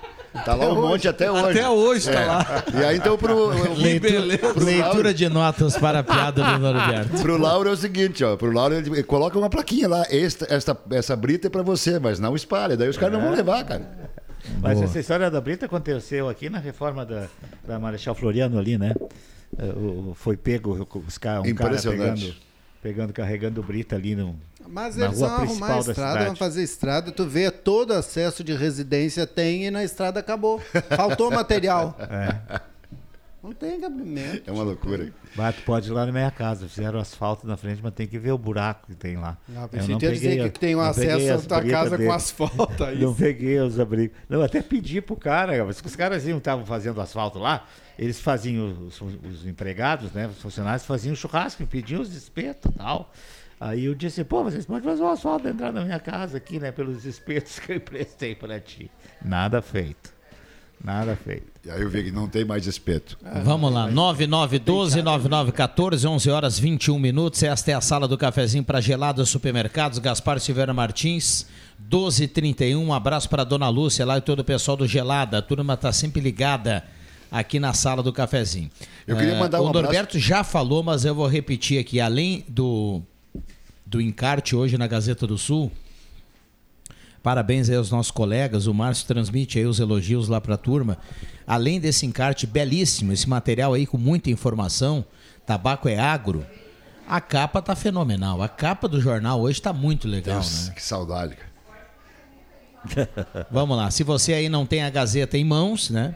até hoje. Até hoje tá lá. E aí então leitura de notas para a piada do Norberto. Pro Lauro é o seguinte, ó, pro Lauro ele coloca uma plaquinha lá, essa brita é para você, mas não espalha, daí os caras não vão levar, cara. Mas essa história da brita aconteceu aqui na reforma da Marechal Floriano ali, né? Foi pego os caras, um cara carregando brita ali na eles rua vão principal da cidade. Vão fazer estrada, tu vê, todo acesso de residência tem e na estrada acabou. Faltou material. Não tem cabimento. É uma loucura. Mas tu pode ir lá na minha casa, fizeram asfalto na frente, mas tem que ver o buraco que tem lá. Eu não peguei, que tem um acesso à tua casa dele. Com asfalto. Aí. Não peguei os abrigos. Não, até pedi pro cara, mas os caras não estavam fazendo asfalto lá. Eles faziam, os empregados, né, os funcionários faziam churrasco, pediam os espetos e tal. Aí eu disse, pô, vocês podem fazer um asfalto entrar na minha casa aqui, né, pelos espetos que eu emprestei para ti. Nada feito. E aí eu vi que não tem mais espeto. Vamos lá, 9912-9914, 11h21. Esta é a sala do cafezinho para Gelada Supermercados, Gaspar Silveira Martins, 12h31. Um abraço para a dona Lúcia lá e todo o pessoal do Gelada. A turma está sempre ligada aqui na sala do cafezinho. Eu queria mandar um abraço. O Norberto já falou, mas eu vou repetir aqui. Além do encarte hoje na Gazeta do Sul, parabéns aí aos nossos colegas, o Márcio transmite aí os elogios lá para a turma. Além desse encarte belíssimo, esse material aí com muita informação, Tabaco é Agro, a capa tá fenomenal. A capa do jornal hoje tá muito legal. Deus, né? Que saudade. Vamos lá, se você aí não tem a Gazeta em mãos, né?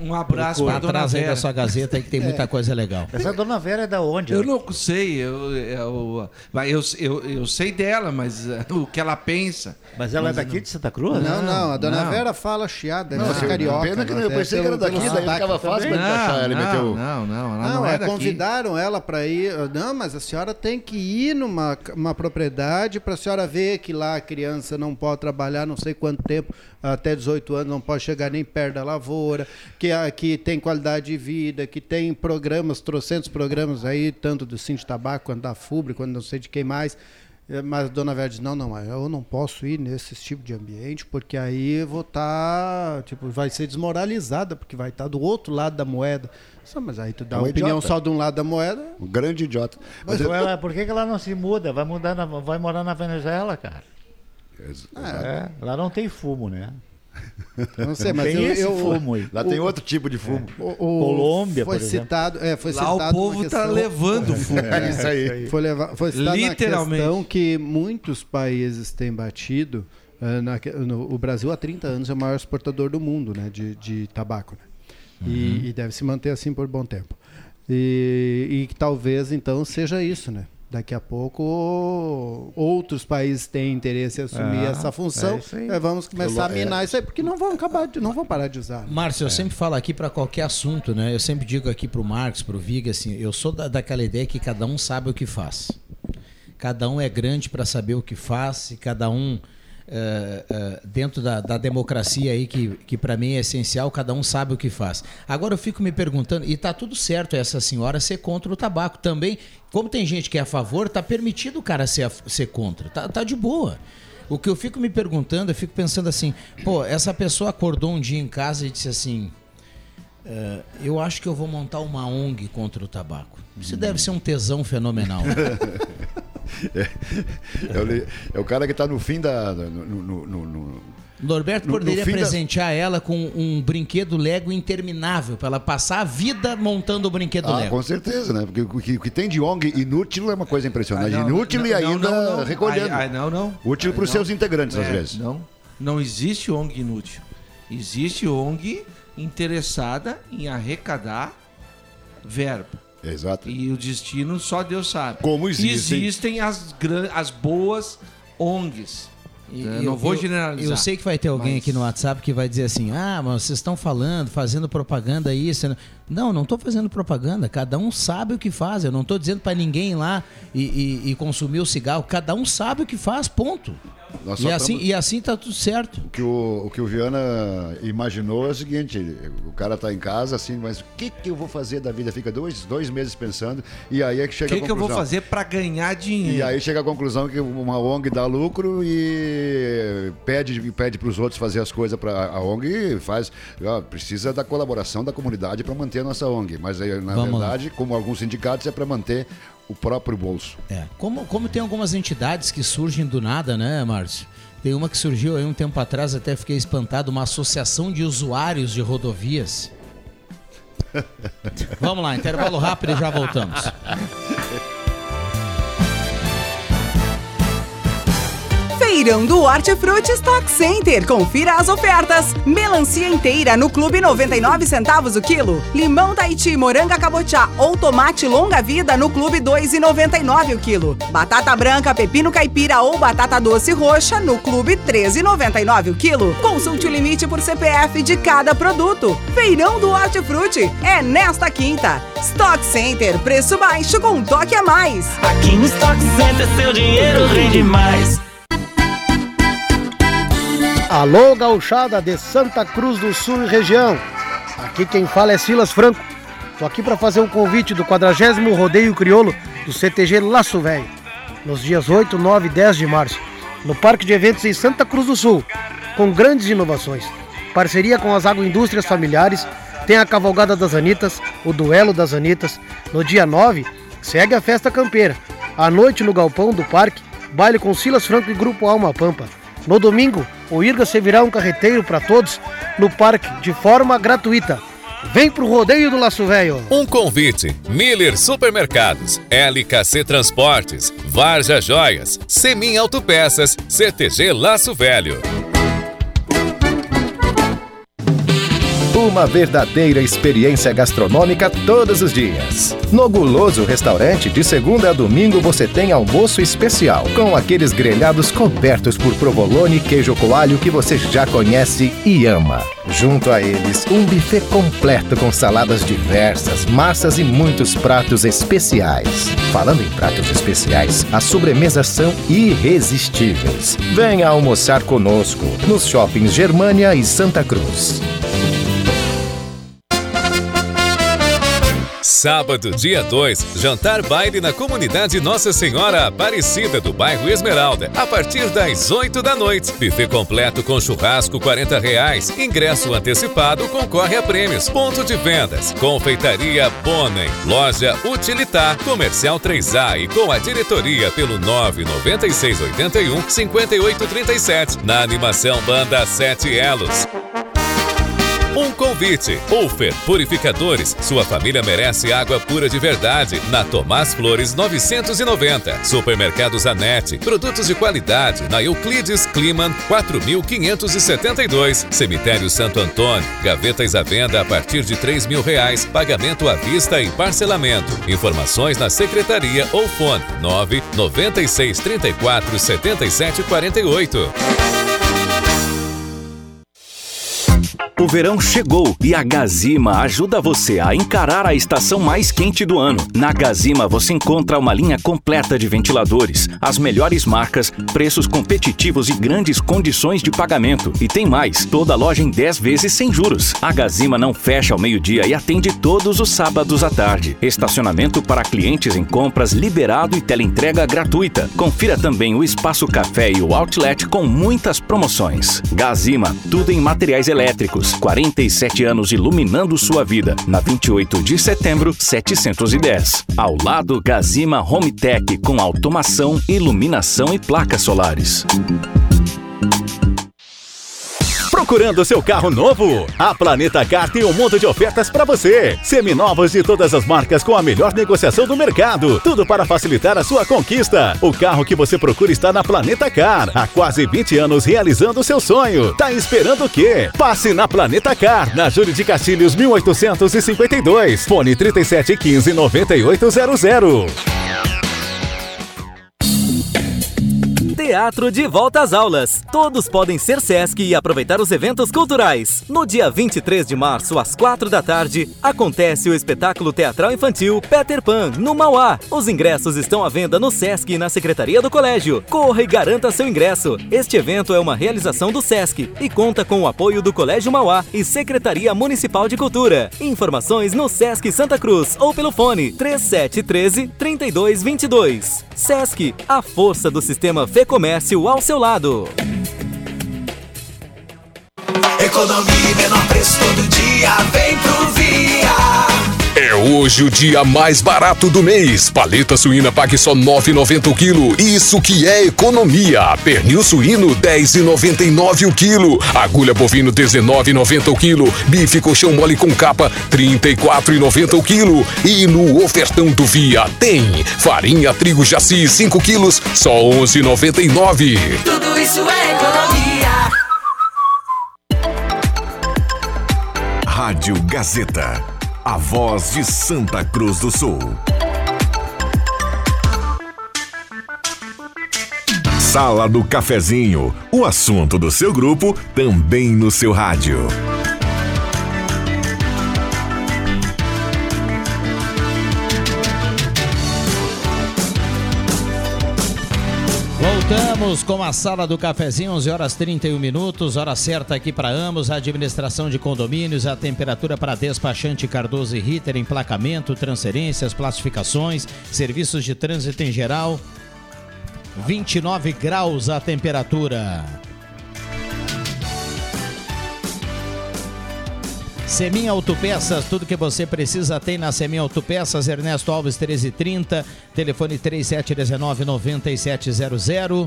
Um abraço para a dona Vera. Da sua Gazeta aí que tem muita coisa legal. Essa dona Vera é da onde? Eu não sei, eu sei dela, mas o que ela pensa. Mas ela é daqui de Santa Cruz? Não, a dona Vera fala chiada, ela é carioca. Pena que eu pensei que era daqui, daí ficava fácil para achar ela. Não, é daqui. Convidaram ela para ir, não, mas a senhora tem que ir numa propriedade para a senhora ver que lá a criança não pode trabalhar não sei quanto tempo, até 18 anos não pode chegar nem perto da lavoura, que tem qualidade de vida, que tem programas, trocentos programas aí, tanto do Sindicato de Tabaco, quanto da FUBRE, quanto não sei de quem mais. Mas a dona Vera diz, não, eu não posso ir nesse tipo de ambiente, porque aí eu vou estar, vai ser desmoralizada, porque vai estar do outro lado da moeda. Mas aí tu dá uma opinião idiota. Só de um lado da moeda. Um grande idiota. Mas ela, por que ela não se muda? Vai morar na Venezuela, cara. Lá não tem fumo, né? Não sei, mas eu lá tem outro tipo de fumo. Colômbia, foi por exemplo. Foi citado lá o povo está levando fumo. Isso aí. Foi citado na questão que muitos países têm batido. O Brasil há 30 anos é o maior exportador do mundo, né, de tabaco. Né? E deve se manter assim por bom tempo. E talvez então seja isso, né? Daqui a pouco outros países têm interesse em assumir essa função. Vamos começar a minar isso aí, porque não vão parar de usar. Né? Márcio, eu sempre falo aqui para qualquer assunto, né? Eu sempre digo aqui para o Marcos, para o Vig, assim, eu sou daquela ideia que cada um sabe o que faz. Cada um é grande para saber o que faz, e cada um, dentro da democracia aí, que para mim é essencial, cada um sabe o que faz. Agora eu fico me perguntando, e tá tudo certo essa senhora ser contra o tabaco também, como tem gente que é a favor, tá permitido o cara ser contra, tá de boa. O que eu fico me perguntando, eu fico pensando assim, essa pessoa acordou um dia em casa e disse assim, eu acho que eu vou montar uma ONG contra o tabaco. Isso deve ser um tesão fenomenal. É o cara que está no fim da... Norberto poderia presentear ela com um brinquedo Lego interminável, para ela passar a vida montando o brinquedo Lego. Com certeza, né? Porque o que tem de ONG inútil é uma coisa impressionante. Inútil, recolhendo. Útil para os seus integrantes, às vezes. Não existe ONG inútil. Existe ONG interessada em arrecadar verba. Exato. E o destino só Deus sabe. Como existem? Existem as boas ONGs. Não vou generalizar. Eu sei que vai ter alguém aqui no WhatsApp que vai dizer assim: ah, mas vocês estão fazendo propaganda isso. Não estou fazendo propaganda. Cada um sabe o que faz. Eu não estou dizendo para ninguém ir lá e consumir o cigarro. Cada um sabe o que faz, ponto. E assim está tudo certo. O que o Viana imaginou é o seguinte: o cara está em casa assim, mas o que eu vou fazer da vida? Fica dois meses pensando, e aí é que chega a conclusão: o que eu vou fazer para ganhar dinheiro? E aí chega a conclusão que uma ONG dá lucro e pede para os outros fazer as coisas para a ONG. Precisa da colaboração da comunidade para manter a nossa ONG, mas aí, na verdade, como alguns sindicatos, é para manter o próprio bolso. Como tem algumas entidades que surgem do nada, né, Márcio? Tem uma que surgiu aí um tempo atrás, até fiquei espantado, uma associação de usuários de rodovias. Vamos lá, intervalo rápido e já voltamos. Feirão do Hortifruti Stock Center. Confira as ofertas. Melancia inteira no clube 99 centavos o quilo. Limão Tahiti, moranga cabotiá ou tomate longa vida no clube 2,99 o quilo. Batata branca, pepino caipira ou batata doce roxa no clube 13,99 o quilo. Consulte o limite por CPF de cada produto. Feirão do Hortifruti é nesta quinta. Stock Center, preço baixo com um toque a mais. Aqui no Stock Center seu dinheiro rende mais. Alô, gauchada de Santa Cruz do Sul e região. Aqui quem fala é Silas Franco. Tô aqui para fazer um convite do 40º Rodeio Crioulo do CTG Laço Velho, nos dias 8, 9 e 10 de março, no Parque de Eventos em Santa Cruz do Sul, com grandes inovações. Parceria com as agroindústrias familiares, tem a Cavalgada das Anitas, o Duelo das Anitas. No dia 9, segue a Festa Campeira. À noite, no Galpão do Parque, baile com Silas Franco e Grupo Alma Pampa. No domingo, o IRGA servirá um carreteiro para todos no parque de forma gratuita. Vem pro Rodeio do Laço Velho. Um convite: Miller Supermercados, LKC Transportes, Varja Joias, Seminha Autopeças, CTG Laço Velho. Uma verdadeira experiência gastronômica todos os dias. No Guloso Restaurante, de segunda a domingo, você tem almoço especial, com aqueles grelhados cobertos por provolone e queijo coalho que você já conhece e ama. Junto a eles, um buffet completo com saladas diversas, massas e muitos pratos especiais. Falando em pratos especiais, as sobremesas são irresistíveis. Venha almoçar conosco nos shoppings Germânia e Santa Cruz. Sábado, dia 2, jantar baile na comunidade Nossa Senhora Aparecida do bairro Esmeralda, a partir das 8 da noite. Buffet completo com churrasco R$ 40,00, ingresso antecipado concorre a prêmios. Ponto de vendas: Confeitaria Bonem, Loja Utilitar, Comercial 3A e com a diretoria pelo 99681-5837. Na animação Banda 7 Elos. Um convite: Ufer Purificadores. Sua família merece água pura de verdade. Na Tomás Flores 990. Supermercados Anete. Produtos de qualidade. Na Euclides Kliman 4.572. Cemitério Santo Antônio. Gavetas à venda a partir de R$ 3.000. Pagamento à vista e parcelamento. Informações na secretaria ou fone 996347748. O verão chegou e a Gazima ajuda você a encarar a estação mais quente do ano. Na Gazima você encontra uma linha completa de ventiladores, as melhores marcas, preços competitivos e grandes condições de pagamento. E tem mais, toda loja em 10 vezes sem juros. A Gazima não fecha ao meio-dia e atende todos os sábados à tarde. Estacionamento para clientes em compras liberado e teleentrega gratuita. Confira também o Espaço Café e o Outlet com muitas promoções. Gazima, tudo em materiais elétricos. Cruz, 47 anos iluminando sua vida, na 28 de setembro, 710. Ao lado, Gazima Home Tech, com automação, iluminação e placas solares. Procurando seu carro novo? A Planeta Car tem um monte de ofertas para você. Seminovos de todas as marcas com a melhor negociação do mercado. Tudo para facilitar a sua conquista. O carro que você procura está na Planeta Car. Há quase 20 anos realizando o seu sonho. Tá esperando o quê? Passe na Planeta Car, na Júlio de Castilhos 1852. Fone 3715-9800. Teatro de volta às aulas. Todos podem ser Sesc e aproveitar os eventos culturais. No dia 23 de março, às 4 da tarde, acontece o espetáculo teatral infantil Peter Pan, no Mauá. Os ingressos estão à venda no Sesc e na Secretaria do Colégio. Corra e garanta seu ingresso. Este evento é uma realização do Sesc e conta com o apoio do Colégio Mauá e Secretaria Municipal de Cultura. Informações no Sesc Santa Cruz ou pelo fone 3713-3222. Sesc, a força do sistema Fecomércio. Comércio ao seu lado. Economia e menor preço todo dia, vem pro Via. É hoje o dia mais barato do mês. Paleta suína pague só R$ 9,90 o quilo. Isso que é economia. Pernil suíno R$ 10,99 o quilo. Agulha bovino R$ 19,90 o quilo. Bife colchão mole com capa R$ 34,90 o quilo. E no ofertão do Via tem farinha trigo jaci 5 quilos só R$ 11,99. Tudo isso é economia. Rádio Gazeta. A voz de Santa Cruz do Sul. Sala do Cafezinho, o assunto do seu grupo também no seu rádio. Voltamos com a Sala do Cafezinho, 11 horas 31 minutos, hora certa aqui para Amos, administração de condomínios, a temperatura para despachante Cardoso e Ritter, emplacamento, transferências, classificações, serviços de trânsito em geral, 29 graus a temperatura. Seminha Autopeças, tudo que você precisa tem na Seminha Autopeças, Ernesto Alves 1330, telefone 3719-9700.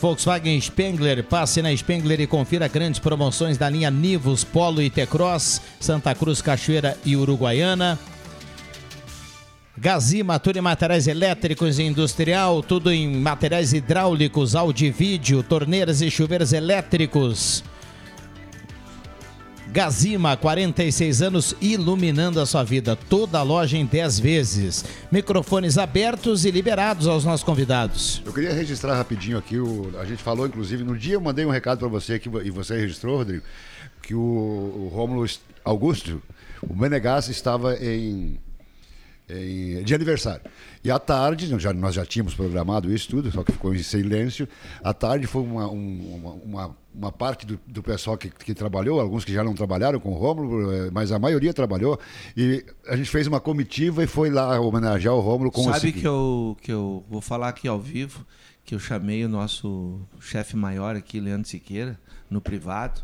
Volkswagen Spengler, passe na Spengler e confira grandes promoções da linha Nivus, Polo e T-Cross, Santa Cruz, Cachoeira e Uruguaiana. Gazima, tudo em materiais elétricos e industrial, tudo em materiais hidráulicos, áudio e vídeo, torneiras e chuveiros elétricos. Gazima, 46 anos, iluminando a sua vida. Toda a loja em 10 vezes. Microfones abertos e liberados aos nossos convidados. Eu queria registrar rapidinho aqui, a gente falou, inclusive, no dia eu mandei um recado para você, aqui, e você registrou, Rodrigo, que o Rômulo Augusto, o Menegas, estava de aniversário. E à tarde, nós já tínhamos programado isso tudo, só que ficou em silêncio. À tarde foi uma parte do pessoal que trabalhou, alguns que já não trabalharam com o Rômulo, mas a maioria trabalhou. E a gente fez uma comitiva e foi lá homenagear o Rômulo com o... Sabe que eu vou falar aqui ao vivo, que eu chamei o nosso chefe maior aqui, Leandro Siqueira, no privado.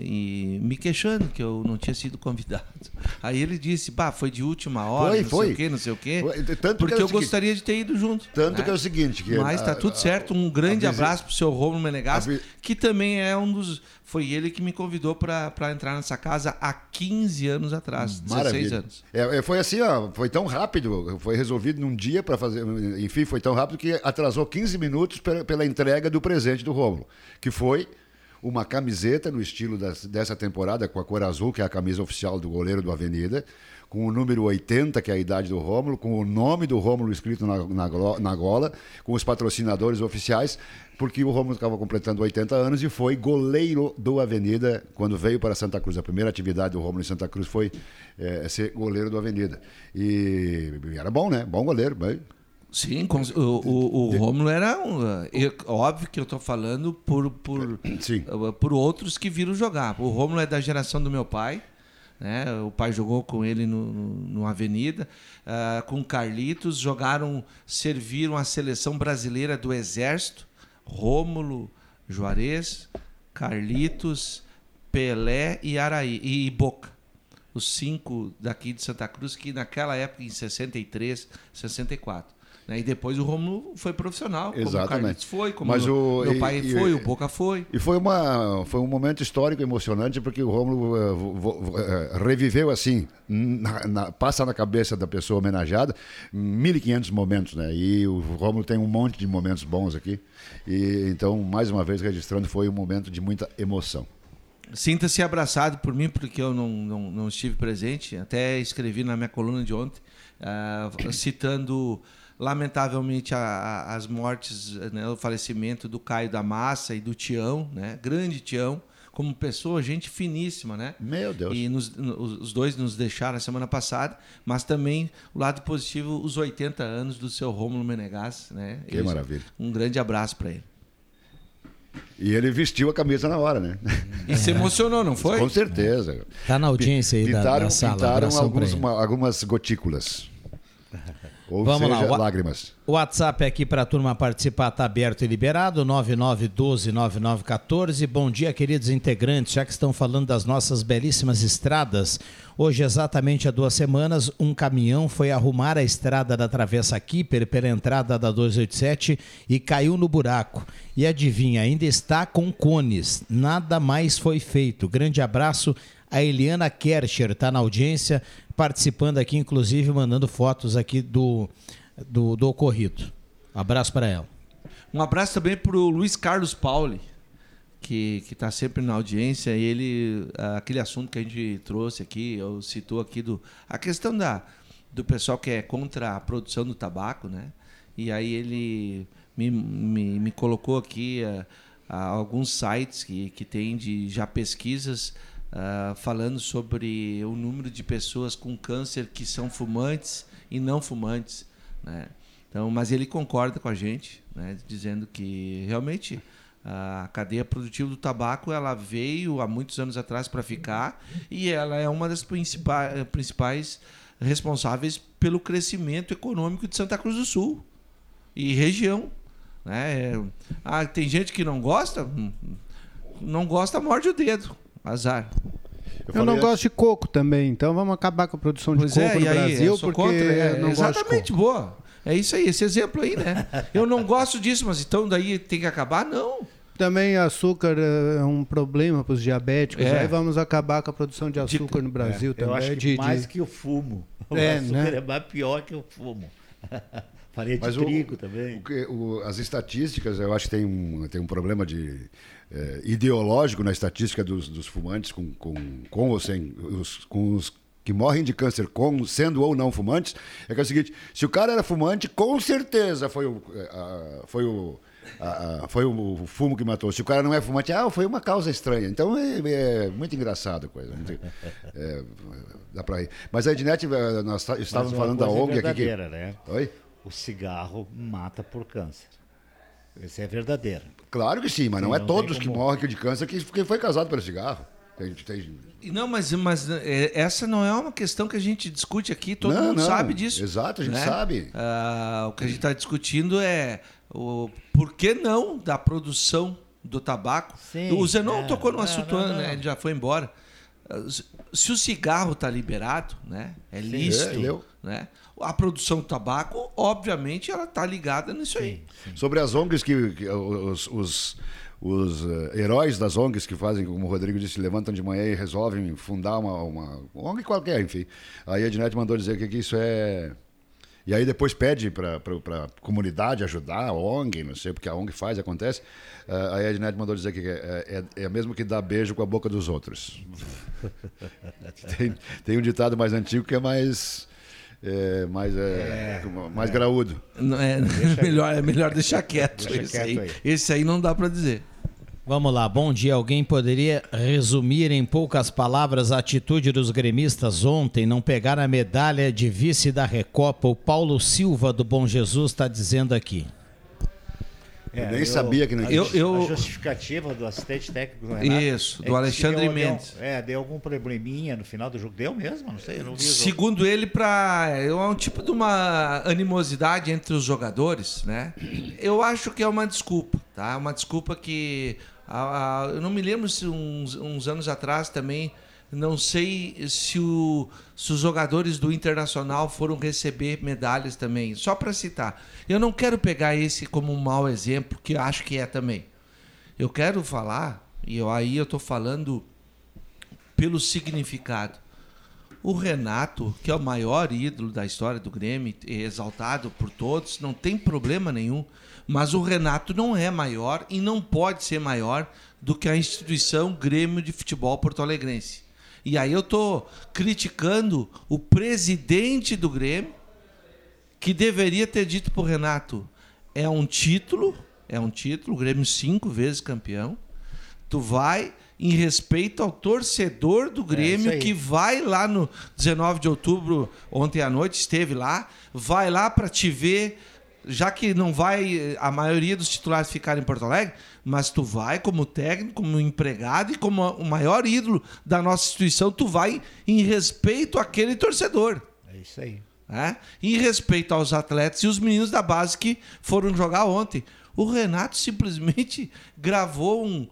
E me queixando que eu não tinha sido convidado. Aí ele disse, foi de última hora, não sei o quê. Porque eu gostaria de ter ido junto. Tanto, né? Que é o seguinte... Mas está tudo certo, um grande abraço para o seu Rômulo Menegas, que também é um dos... Foi ele que me convidou para entrar nessa casa há 15 anos atrás, 16 Maravilha. Anos. Foi assim, foi tão rápido, foi resolvido num dia para fazer... Enfim, foi tão rápido que atrasou 15 minutos pela entrega do presente do Rômulo, que foi... uma camiseta no estilo dessa temporada, com a cor azul, que é a camisa oficial do goleiro do Avenida, com o número 80, que é a idade do Rômulo, com o nome do Rômulo escrito na gola, com os patrocinadores oficiais, porque o Rômulo estava completando 80 anos e foi goleiro do Avenida quando veio para Santa Cruz. A primeira atividade do Rômulo em Santa Cruz foi ser goleiro do Avenida. E era bom, né? Bom goleiro, bem... Sim, o Rômulo era óbvio que eu estou falando por outros que viram jogar. O Rômulo é da geração do meu pai, né? O pai jogou com ele no Avenida, com Carlitos, serviram a seleção brasileira do Exército, Rômulo, Juarez, Carlitos, Pelé e Araí e Boca. Os cinco daqui de Santa Cruz, que naquela época, em 63, 64. E depois o Romulo foi profissional, como exatamente. O Carlitos foi, como meu pai foi, o Boca foi. E foi um momento histórico emocionante, porque o Romulo reviveu assim, passa na cabeça da pessoa homenageada, 1.500 momentos, né? E o Romulo tem um monte de momentos bons aqui. E, então, mais uma vez registrando, foi um momento de muita emoção. Sinta-se abraçado por mim, porque eu não estive presente, até escrevi na minha coluna de ontem, citando... Lamentavelmente, as mortes, né, o falecimento do Caio da Massa e do Tião, né, grande Tião, como pessoa, gente finíssima, né? Meu Deus. E os dois nos deixaram a semana passada, mas também o lado positivo, os 80 anos do seu Rômulo Menegas, né? Que maravilha. Um grande abraço para ele. E ele vestiu a camisa na hora, né? E se emocionou, não foi? Com certeza. Tá na audiência aí da sala. Pintaram algumas gotículas. Ou vamos seja, lá, lágrimas. O WhatsApp aqui para a turma participar está aberto e liberado, 99129914. Bom dia, queridos integrantes, já que estão falando das nossas belíssimas estradas. Hoje, exatamente há 2 semanas, um caminhão foi arrumar a estrada da Travessa Kipper pela entrada da 287 e caiu no buraco. E adivinha, ainda está com cones. Nada mais foi feito. Grande abraço. A Eliana Kercher está na audiência, participando aqui, inclusive mandando fotos aqui do ocorrido. Um abraço para ela. Um abraço também para o Luiz Carlos Pauli, que está sempre na audiência. E ele, aquele assunto que a gente trouxe aqui, eu citou aqui, a questão do pessoal que é contra a produção do tabaco, né? E aí ele me colocou aqui alguns sites que tem já pesquisas, falando sobre o número de pessoas com câncer que são fumantes e não fumantes, né? Então, mas ele concorda com a gente, né? Dizendo que realmente a cadeia produtiva do tabaco ela veio há muitos anos atrás para ficar e ela é uma das principais responsáveis pelo crescimento econômico de Santa Cruz do Sul e região, né? Tem gente que não gosta, morde o dedo. Azar. Eu não gosto de coco também, então vamos acabar com a produção de coco no Brasil, porque não gosto de coco. Exatamente, boa. É isso aí, esse exemplo aí, né? Eu não gosto disso, mas então daí tem que acabar? Não. Também açúcar é um problema para os diabéticos, aí vamos acabar com a produção de açúcar no Brasil também. Eu acho que mais que o fumo. O açúcar, né? É mais pior que o fumo. Farinha de trigo também. As estatísticas, eu acho que tem um problema de... ideológico na estatística dos fumantes com ou sem, com os que morrem de câncer sendo ou não fumantes, é que é o seguinte, se o cara era fumante, com certeza foi o fumo que matou. Se o cara não é fumante, foi uma causa estranha. Então é muito engraçado a coisa. Dá pra ir. Mas a Ednet, nós estávamos falando da ONG aqui. Que... Né? Oi? O cigarro mata por câncer. Isso é verdadeiro. Claro que sim, mas não é todos que morrem de câncer que foi causado pelo cigarro. Não, mas essa não é uma questão que a gente discute aqui, todo mundo sabe disso. Exato, a gente sabe. O que a gente está discutindo é o por que não da produção do tabaco. Sim, o Zenon tocou no assunto, né? Ele já foi embora. Se o cigarro está liberado, né? É lícito, né? A produção do tabaco, obviamente, ela está ligada nisso aí. Sim. Sobre as ONGs, que os heróis das ONGs que fazem, como o Rodrigo disse, levantam de manhã e resolvem fundar uma ONG qualquer, enfim. Aí a Ednet mandou dizer que isso é... E aí depois pede para a comunidade ajudar a ONG, não sei, porque a ONG faz, acontece. Aí a Ednet mandou dizer que é mesmo que dar beijo com a boca dos outros. Tem um ditado mais antigo que é mais... mais graúdo. É melhor deixar quieto. Esse aí não dá para dizer. Vamos lá, bom dia. Alguém poderia resumir em poucas palavras a atitude dos gremistas ontem, não pegar a medalha de vice da Recopa? O Paulo Silva do Bom Jesus está dizendo aqui. Eu nem sabia que não existia. A justificativa do assistente técnico do Renato. Isso, do Alexandre Mendes. Deu algum probleminha no final do jogo. Deu mesmo? Não sei. Segundo ele, é um tipo de uma animosidade entre os jogadores, né? Eu acho que é uma desculpa, tá? Uma desculpa que Eu não me lembro se uns anos atrás também, não sei se os jogadores do Internacional foram receber medalhas também, só para citar. Eu não quero pegar esse como um mau exemplo, que eu acho que é também. Eu quero falar, e aí eu estou falando pelo significado. O Renato, que é o maior ídolo da história do Grêmio, exaltado por todos, não tem problema nenhum, mas o Renato não é maior e não pode ser maior do que a instituição Grêmio de Futebol Porto-Alegrense. E aí eu estou criticando o presidente do Grêmio, que deveria ter dito para o Renato, é um título, o Grêmio 5 vezes campeão, tu vai... em respeito ao torcedor do Grêmio, que vai lá no 19 de outubro, ontem à noite, esteve lá, vai lá para te ver, já que não vai a maioria dos titulares ficar em Porto Alegre, mas tu vai como técnico, como empregado e como o maior ídolo da nossa instituição, tu vai em respeito àquele torcedor. É isso aí. Né? Em respeito aos atletas e os meninos da base que foram jogar ontem. O Renato simplesmente gravou um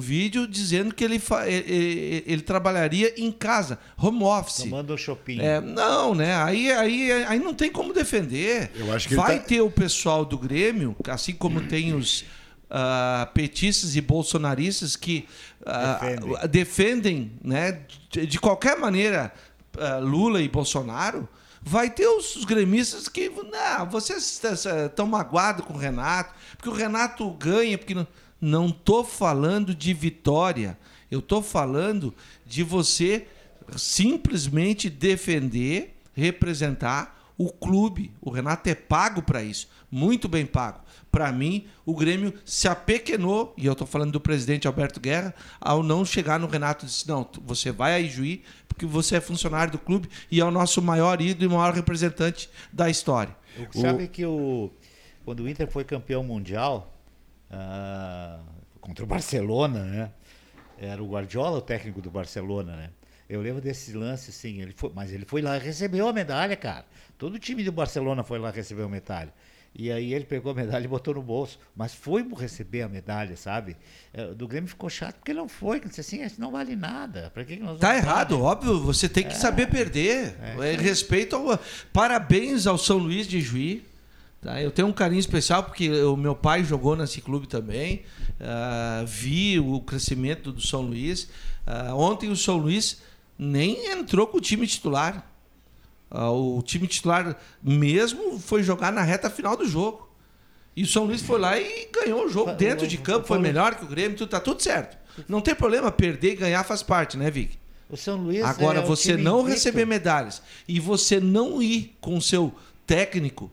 vídeo dizendo que ele trabalharia em casa, home office. Tomando o shopping. Não, né? Aí não tem como defender. Eu acho que vai ter o pessoal do Grêmio, assim como tem os petistas e bolsonaristas que defendem, né, de qualquer maneira Lula e Bolsonaro. Vai ter os gremistas que... Não, vocês estão magoados com o Renato, porque o Renato ganha, porque... Não estou falando de vitória, eu estou falando de você simplesmente defender, representar o clube. O Renato é pago para isso, muito bem pago. Para mim, o Grêmio se apequenou, e eu estou falando do presidente Alberto Guerra, ao não chegar no Renato e disse, não, você vai a Ijuí, porque você é funcionário do clube e é o nosso maior ídolo e maior representante da história. Sabe que quando o Inter foi campeão mundial... contra o Barcelona, né? Era o Guardiola o técnico do Barcelona, né? Eu lembro desse lance, assim, ele foi lá e recebeu a medalha, cara. Todo o time do Barcelona foi lá receber a medalha. E aí ele pegou a medalha e botou no bolso, mas foi receber a medalha, sabe? Do Grêmio ficou chato porque não foi, disse assim, isso não vale nada. Pra que nós tá errado, nada? Óbvio, você tem que saber perder. Respeito ao... Parabéns ao São Luiz de Ijuí. Tá, eu tenho um carinho especial porque o meu pai jogou nesse clube também, vi o crescimento do São Luís. Ontem o São Luís nem entrou com o time titular. O time titular mesmo foi jogar na reta final do jogo. E o São Luís foi lá e ganhou o jogo dentro de campo, foi melhor que o Grêmio, tá tudo certo. Não tem problema, perder e ganhar faz parte, né, Vic? O São Luís agora, você não receber medalhas e você não ir com o seu técnico.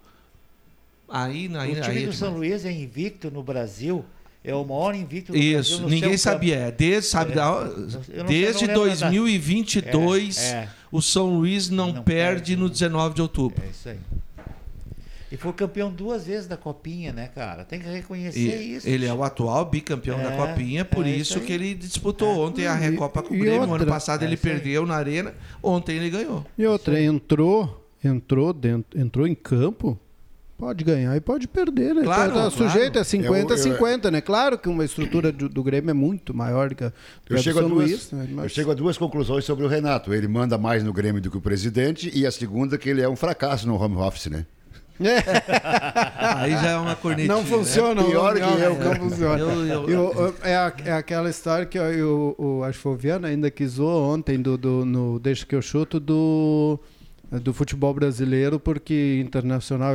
O time do São Luís é invicto no Brasil, é o maior invicto do Brasil. Isso, ninguém sabia. Desde 2022, o São Luís não perde no 19 de outubro. É isso aí. E foi campeão 2 vezes da Copinha, né, cara? Tem que reconhecer isso. Ele é o atual bicampeão da Copinha, por isso que ele disputou ontem a Recopa com o Grêmio. Ano passado ele perdeu na Arena, ontem ele ganhou. E outra, entrou em campo... Pode ganhar e pode perder, né? Claro, tá sujeito a 50-50, né? Claro que uma estrutura do Grêmio é muito maior que a do São Luís. Eu chego a 2 conclusões sobre o Renato. Ele manda mais no Grêmio do que o presidente e a segunda que ele é um fracasso no home office, né? É. Aí já é uma cornetinha. Não funciona. Pior que eu, não funciona. É aquela história que eu acho que o Viana ainda que zoou ontem no Deixa Que Eu Chuto do futebol brasileiro, porque Internacional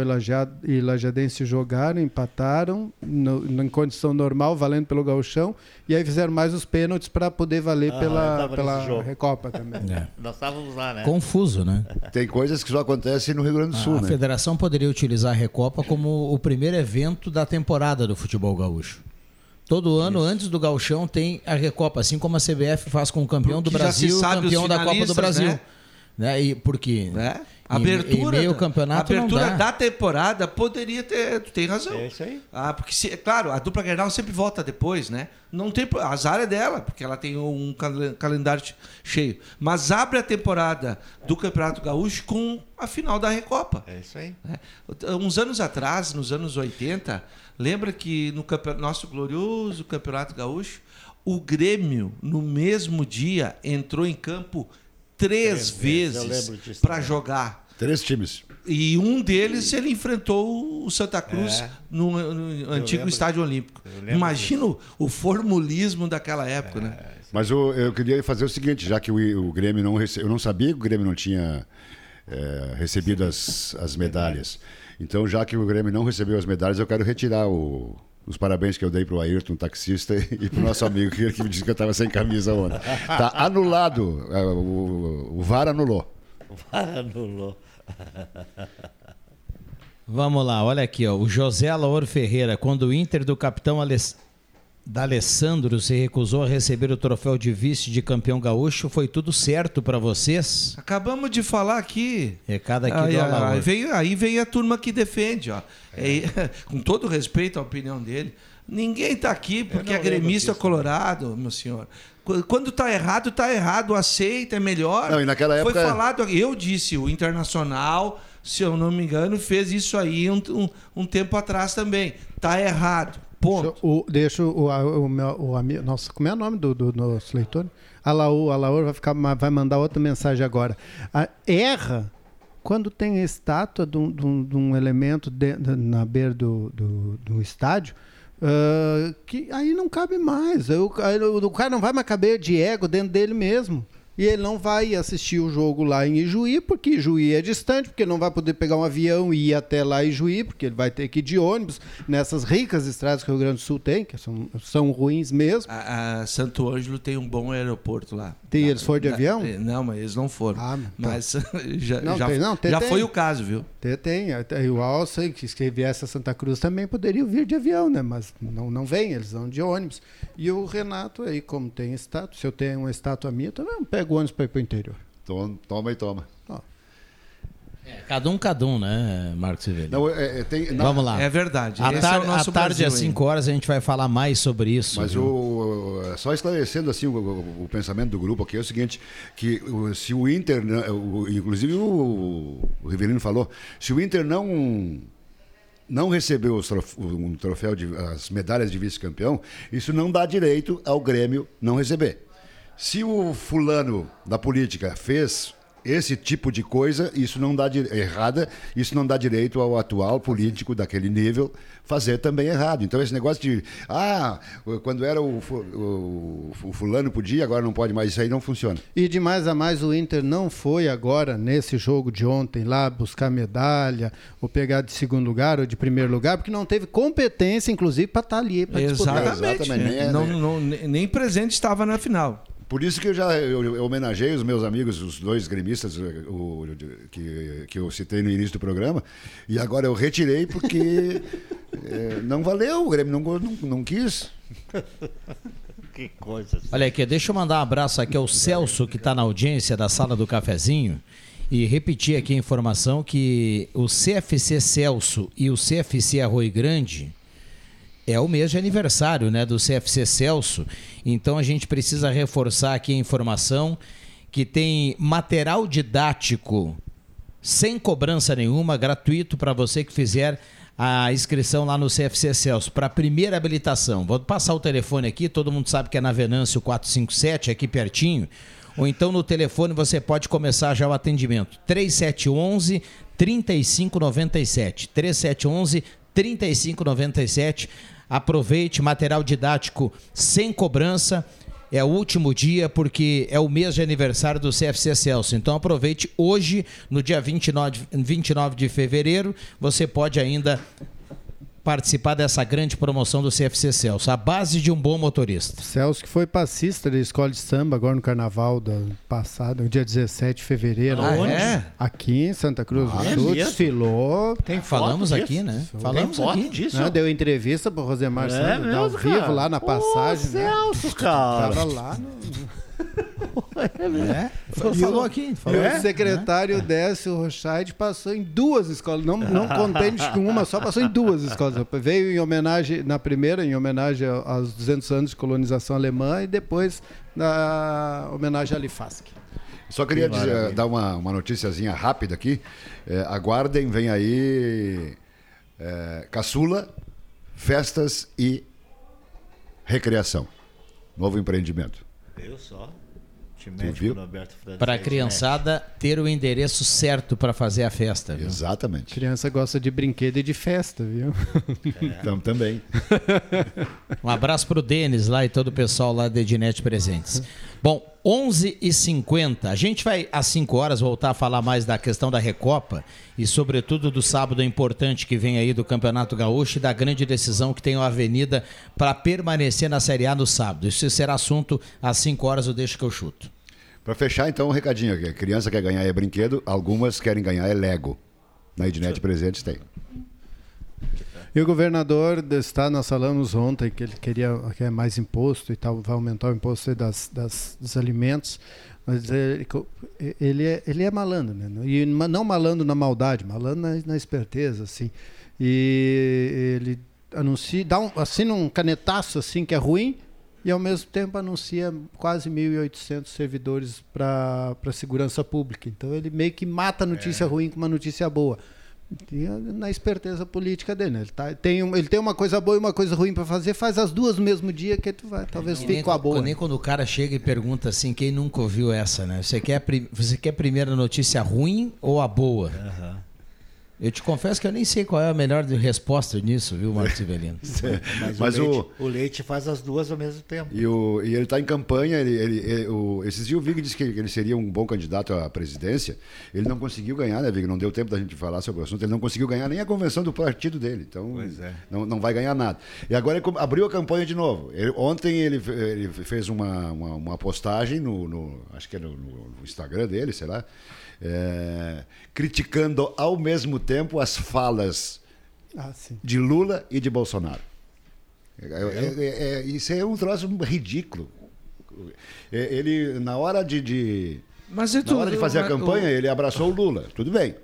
e Lajadense jogaram, empataram em condição normal, valendo pelo gauchão, e aí fizeram mais os pênaltis para poder valer pela Recopa também. É. Nós estávamos lá, né? Confuso, né? Tem coisas que só acontecem no Rio Grande do Sul, né? A federação poderia utilizar a Recopa como o primeiro evento da temporada do futebol gaúcho. Todo ano, antes do gauchão, tem a Recopa, assim como a CBF faz com o campeão do Brasil, campeão da Copa do Brasil. Né? E porque Abertura, e meio campeonato abertura da temporada poderia ter... Tu tem razão. É isso aí. Ah, porque, claro, a dupla Grenal sempre volta depois, né? Não tem... Azar é dela, porque ela tem um calendário cheio. Mas abre a temporada do Campeonato Gaúcho com a final da Recopa. É isso aí. É. Uns anos atrás, nos anos 80, lembra que no nosso glorioso Campeonato Gaúcho, o Grêmio, no mesmo dia, entrou em campo... Três vezes para jogar. Três times. E um deles ele enfrentou o Santa Cruz no antigo Estádio Olímpico. Imagina o formulismo daquela época, né? Mas eu queria fazer o seguinte, já que o Grêmio não recebeu. Eu não sabia que o Grêmio não tinha recebido as medalhas. Então, já que o Grêmio não recebeu as medalhas, eu quero retirar os parabéns que eu dei para o Ayrton, taxista, e para o nosso amigo que me disse que eu estava sem camisa ontem. Está anulado. O VAR anulou. O VAR anulou. Vamos lá, olha aqui. Ó. O José Laor Ferreira, quando o Inter do capitão D'Alessandro se recusou a receber o troféu de vice de campeão gaúcho, foi tudo certo para vocês? Acabamos de falar aqui. Recado aqui do Alaor. Aí veio a turma que defende, ó. Com todo respeito à opinião dele. Ninguém está aqui porque é gremista colorado, meu senhor. Quando está errado, aceita, é melhor. Não, e naquela época... Foi falado, eu disse, o Internacional, se eu não me engano, fez isso aí um tempo atrás também. Está errado. Ponto. Deixa o amigo. Nossa, como é o nome do nosso leitor? Alaor vai mandar outra mensagem agora. Erra quando tem a estátua de um elemento na beira do estádio. Que aí não cabe mais. O cara não vai mais caber de ego dentro dele mesmo. E ele não vai assistir o jogo lá em Ijuí, porque Ijuí é distante, porque não vai poder pegar um avião e ir até lá em Ijuí, porque ele vai ter que ir de ônibus nessas ricas estradas que o Rio Grande do Sul tem, que são ruins mesmo. A Santo Ângelo tem um bom aeroporto lá. Eles foram de avião? Não, mas eles não foram. Ah, tá. Mas já foi o caso, viu? Tem. O Alça, que se viesse a Santa Cruz, também poderia vir de avião, né? Mas não vem, eles vão de ônibus. E o Renato aí, como tem estátua, se eu tenho uma estátua minha, também não pego o ônibus para ir para o interior. Toma e toma. Oh. Cada um, né, Marcos Severino? Vamos lá. É verdade. À tarde, às 5 horas, a gente vai falar mais sobre isso. Mas só esclarecendo assim, o pensamento do grupo aqui é o seguinte, que se o Inter, inclusive o Riverino falou, se o Inter não recebeu um troféu, as medalhas de vice-campeão, isso não dá direito ao Grêmio não receber. Se o fulano da política fez esse tipo de coisa, isso não dá errada, isso não dá direito ao atual político daquele nível fazer também errado. Então esse negócio de, quando era o fulano podia, agora não pode mais, isso aí não funciona. E de mais a mais, o Inter não foi agora, nesse jogo de ontem lá, buscar medalha, ou pegar de segundo lugar ou de primeiro lugar, porque não teve competência, inclusive, para estar ali, para disputar. Exatamente. Nem presente estava na final. Por isso que eu homenageei os meus amigos, os dois gremistas que eu citei no início do programa, e agora eu retirei porque não valeu, o Grêmio não quis. Que coisa. Olha aqui, deixa eu mandar um abraço aqui ao Celso, que está na audiência da Sala do Cafezinho, e repetir aqui a informação que o CFC Celso e o CFC Arroio Grande... É o mês de aniversário, né, do CFC Celso, então a gente precisa reforçar aqui a informação que tem material didático sem cobrança nenhuma, gratuito para você que fizer a inscrição lá no CFC Celso, para a primeira habilitação. Vou passar o telefone aqui, todo mundo sabe que é na Venâncio 457, aqui pertinho, ou então no telefone você pode começar já o atendimento, 3711-3597, 3711-3597, aproveite, material didático sem cobrança, é o último dia porque é o mês de aniversário do CFC Celso, então aproveite hoje, no dia 29 de fevereiro, você pode ainda participar dessa grande promoção do CFC Celso, a base de um bom motorista. Celso que foi passista da escola de samba agora no carnaval passado, no dia 17 de fevereiro. Onde? É? Aqui em Santa Cruz do Sul, desfilou. Tem falamos foto aqui, disso, né? Falamos foto aqui disso. Não, deu entrevista pro Rosemar Santos, ao vivo, lá na passagem. Celso, né? Cara. Tava lá no... É? Falou aqui. Falou. O secretário Décio Rochaide passou em duas escolas, não contente com uma, só passou em duas escolas. Veio em homenagem, na primeira, em homenagem aos 200 anos de colonização alemã e depois na homenagem à Lifask. Só queria dar uma noticiazinha rápida aqui. Aguardem, vem aí Caçula, Festas e Recreação. Novo empreendimento. Eu só. Para a criançada ter o endereço certo para fazer a festa. Viu? Exatamente. A criança gosta de brinquedo e de festa, viu? Então, também. Um abraço para o Denis lá e todo o pessoal lá da Ednet Presentes. Bom, 11h50. A gente vai, às 5 horas, voltar a falar mais da questão da Recopa e, sobretudo, do sábado importante que vem aí do Campeonato Gaúcho e da grande decisão que tem a Avenida para permanecer na Série A no sábado. Isso será assunto às 5 horas, eu deixo que eu chuto. Para fechar, então, um recadinho aqui. A criança quer ganhar é brinquedo, algumas querem ganhar é Lego. Na Ednet Presentes tem. E o governador do estado, nós falamos ontem que ele quer mais imposto e tal, vai aumentar o imposto dos alimentos. Mas ele é malandro, né? E não malandro na maldade, malandro na esperteza, assim. E ele anuncia, assina um canetaço, assim, que é ruim, e, ao mesmo tempo, anuncia quase 1.800 servidores para a segurança pública. Então, ele meio que mata a notícia ruim com uma notícia boa. E, na esperteza política dele, né? Ele tem uma coisa boa e uma coisa ruim para fazer, faz as duas no mesmo dia, que tu vai, talvez fique com a boa. Nem quando o cara chega e pergunta assim, quem nunca ouviu essa, né? Você quer a primeira notícia ruim ou a boa? Aham. Uhum. Eu te confesso que eu nem sei qual é a melhor resposta nisso, viu, Marcos Severino? Mas o Leite faz as duas ao mesmo tempo. E ele está em campanha. Esses dias o Vig disse que ele seria um bom candidato à presidência. Ele não conseguiu ganhar, né, Vig? Não deu tempo da gente falar sobre o assunto. Ele não conseguiu ganhar nem a convenção do partido dele. Então, não vai ganhar nada. E agora ele abriu a campanha de novo. Ontem ele fez uma postagem, acho que é no Instagram dele, sei lá. Criticando ao mesmo tempo as falas de Lula e de Bolsonaro. Isso é um troço ridículo. Ele, na hora de fazer a campanha, ele abraçou o Lula. Tudo bem.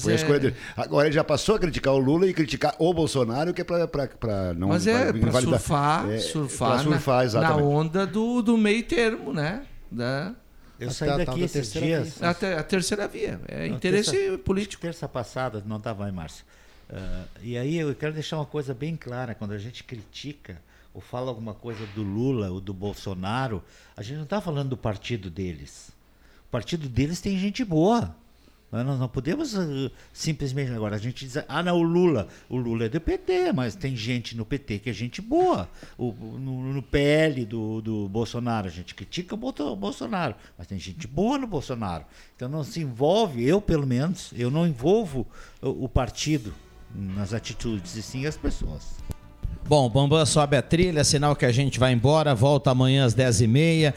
Foi a escolha dele. Agora ele já passou a criticar o Lula e criticar o Bolsonaro, que é para não. Mas para surfar na onda do meio termo, né? Eu saí daqui esses dias. A terceira via. É interesse político. Terça passada, não estava aí, Márcio. E aí eu quero deixar uma coisa bem clara. Quando a gente critica ou fala alguma coisa do Lula ou do Bolsonaro, a gente não está falando do partido deles. O partido deles tem gente boa. Nós não podemos simplesmente agora. A gente diz, não, o Lula é do PT, mas tem gente no PT que é gente boa. No PL do Bolsonaro, a gente critica o Bolsonaro, mas tem gente boa no Bolsonaro. Então não se envolve, eu pelo menos, eu não envolvo o partido nas atitudes, e sim as pessoas. Bom, Bambam sobe a trilha, sinal que a gente vai embora, volta amanhã às 10h30.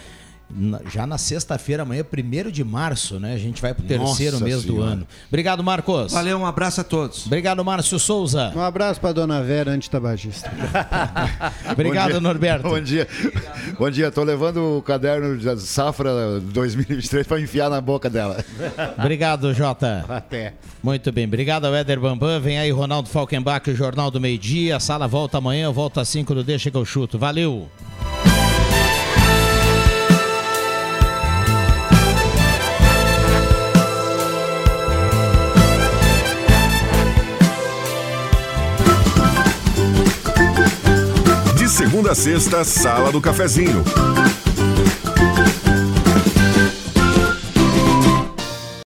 Já na sexta-feira, amanhã, 1º de março, né? A gente vai pro terceiro mês do ano. Obrigado, Marcos. Valeu, um abraço a todos. Obrigado, Márcio Souza. Um abraço pra dona Vera, antitabagista. Obrigado, bom dia, Norberto. Bom dia. Obrigado. Bom dia, tô levando o caderno da safra 2023 pra enfiar na boca dela. Obrigado, Jota. Até. Muito bem, obrigado ao Éder Bambam. Vem aí, Ronaldo Falkenbach, o Jornal do Meio Dia. A sala volta amanhã, volta às 5 do Deixa que eu chuto. Valeu. Segunda a sexta, Sala do Cafezinho.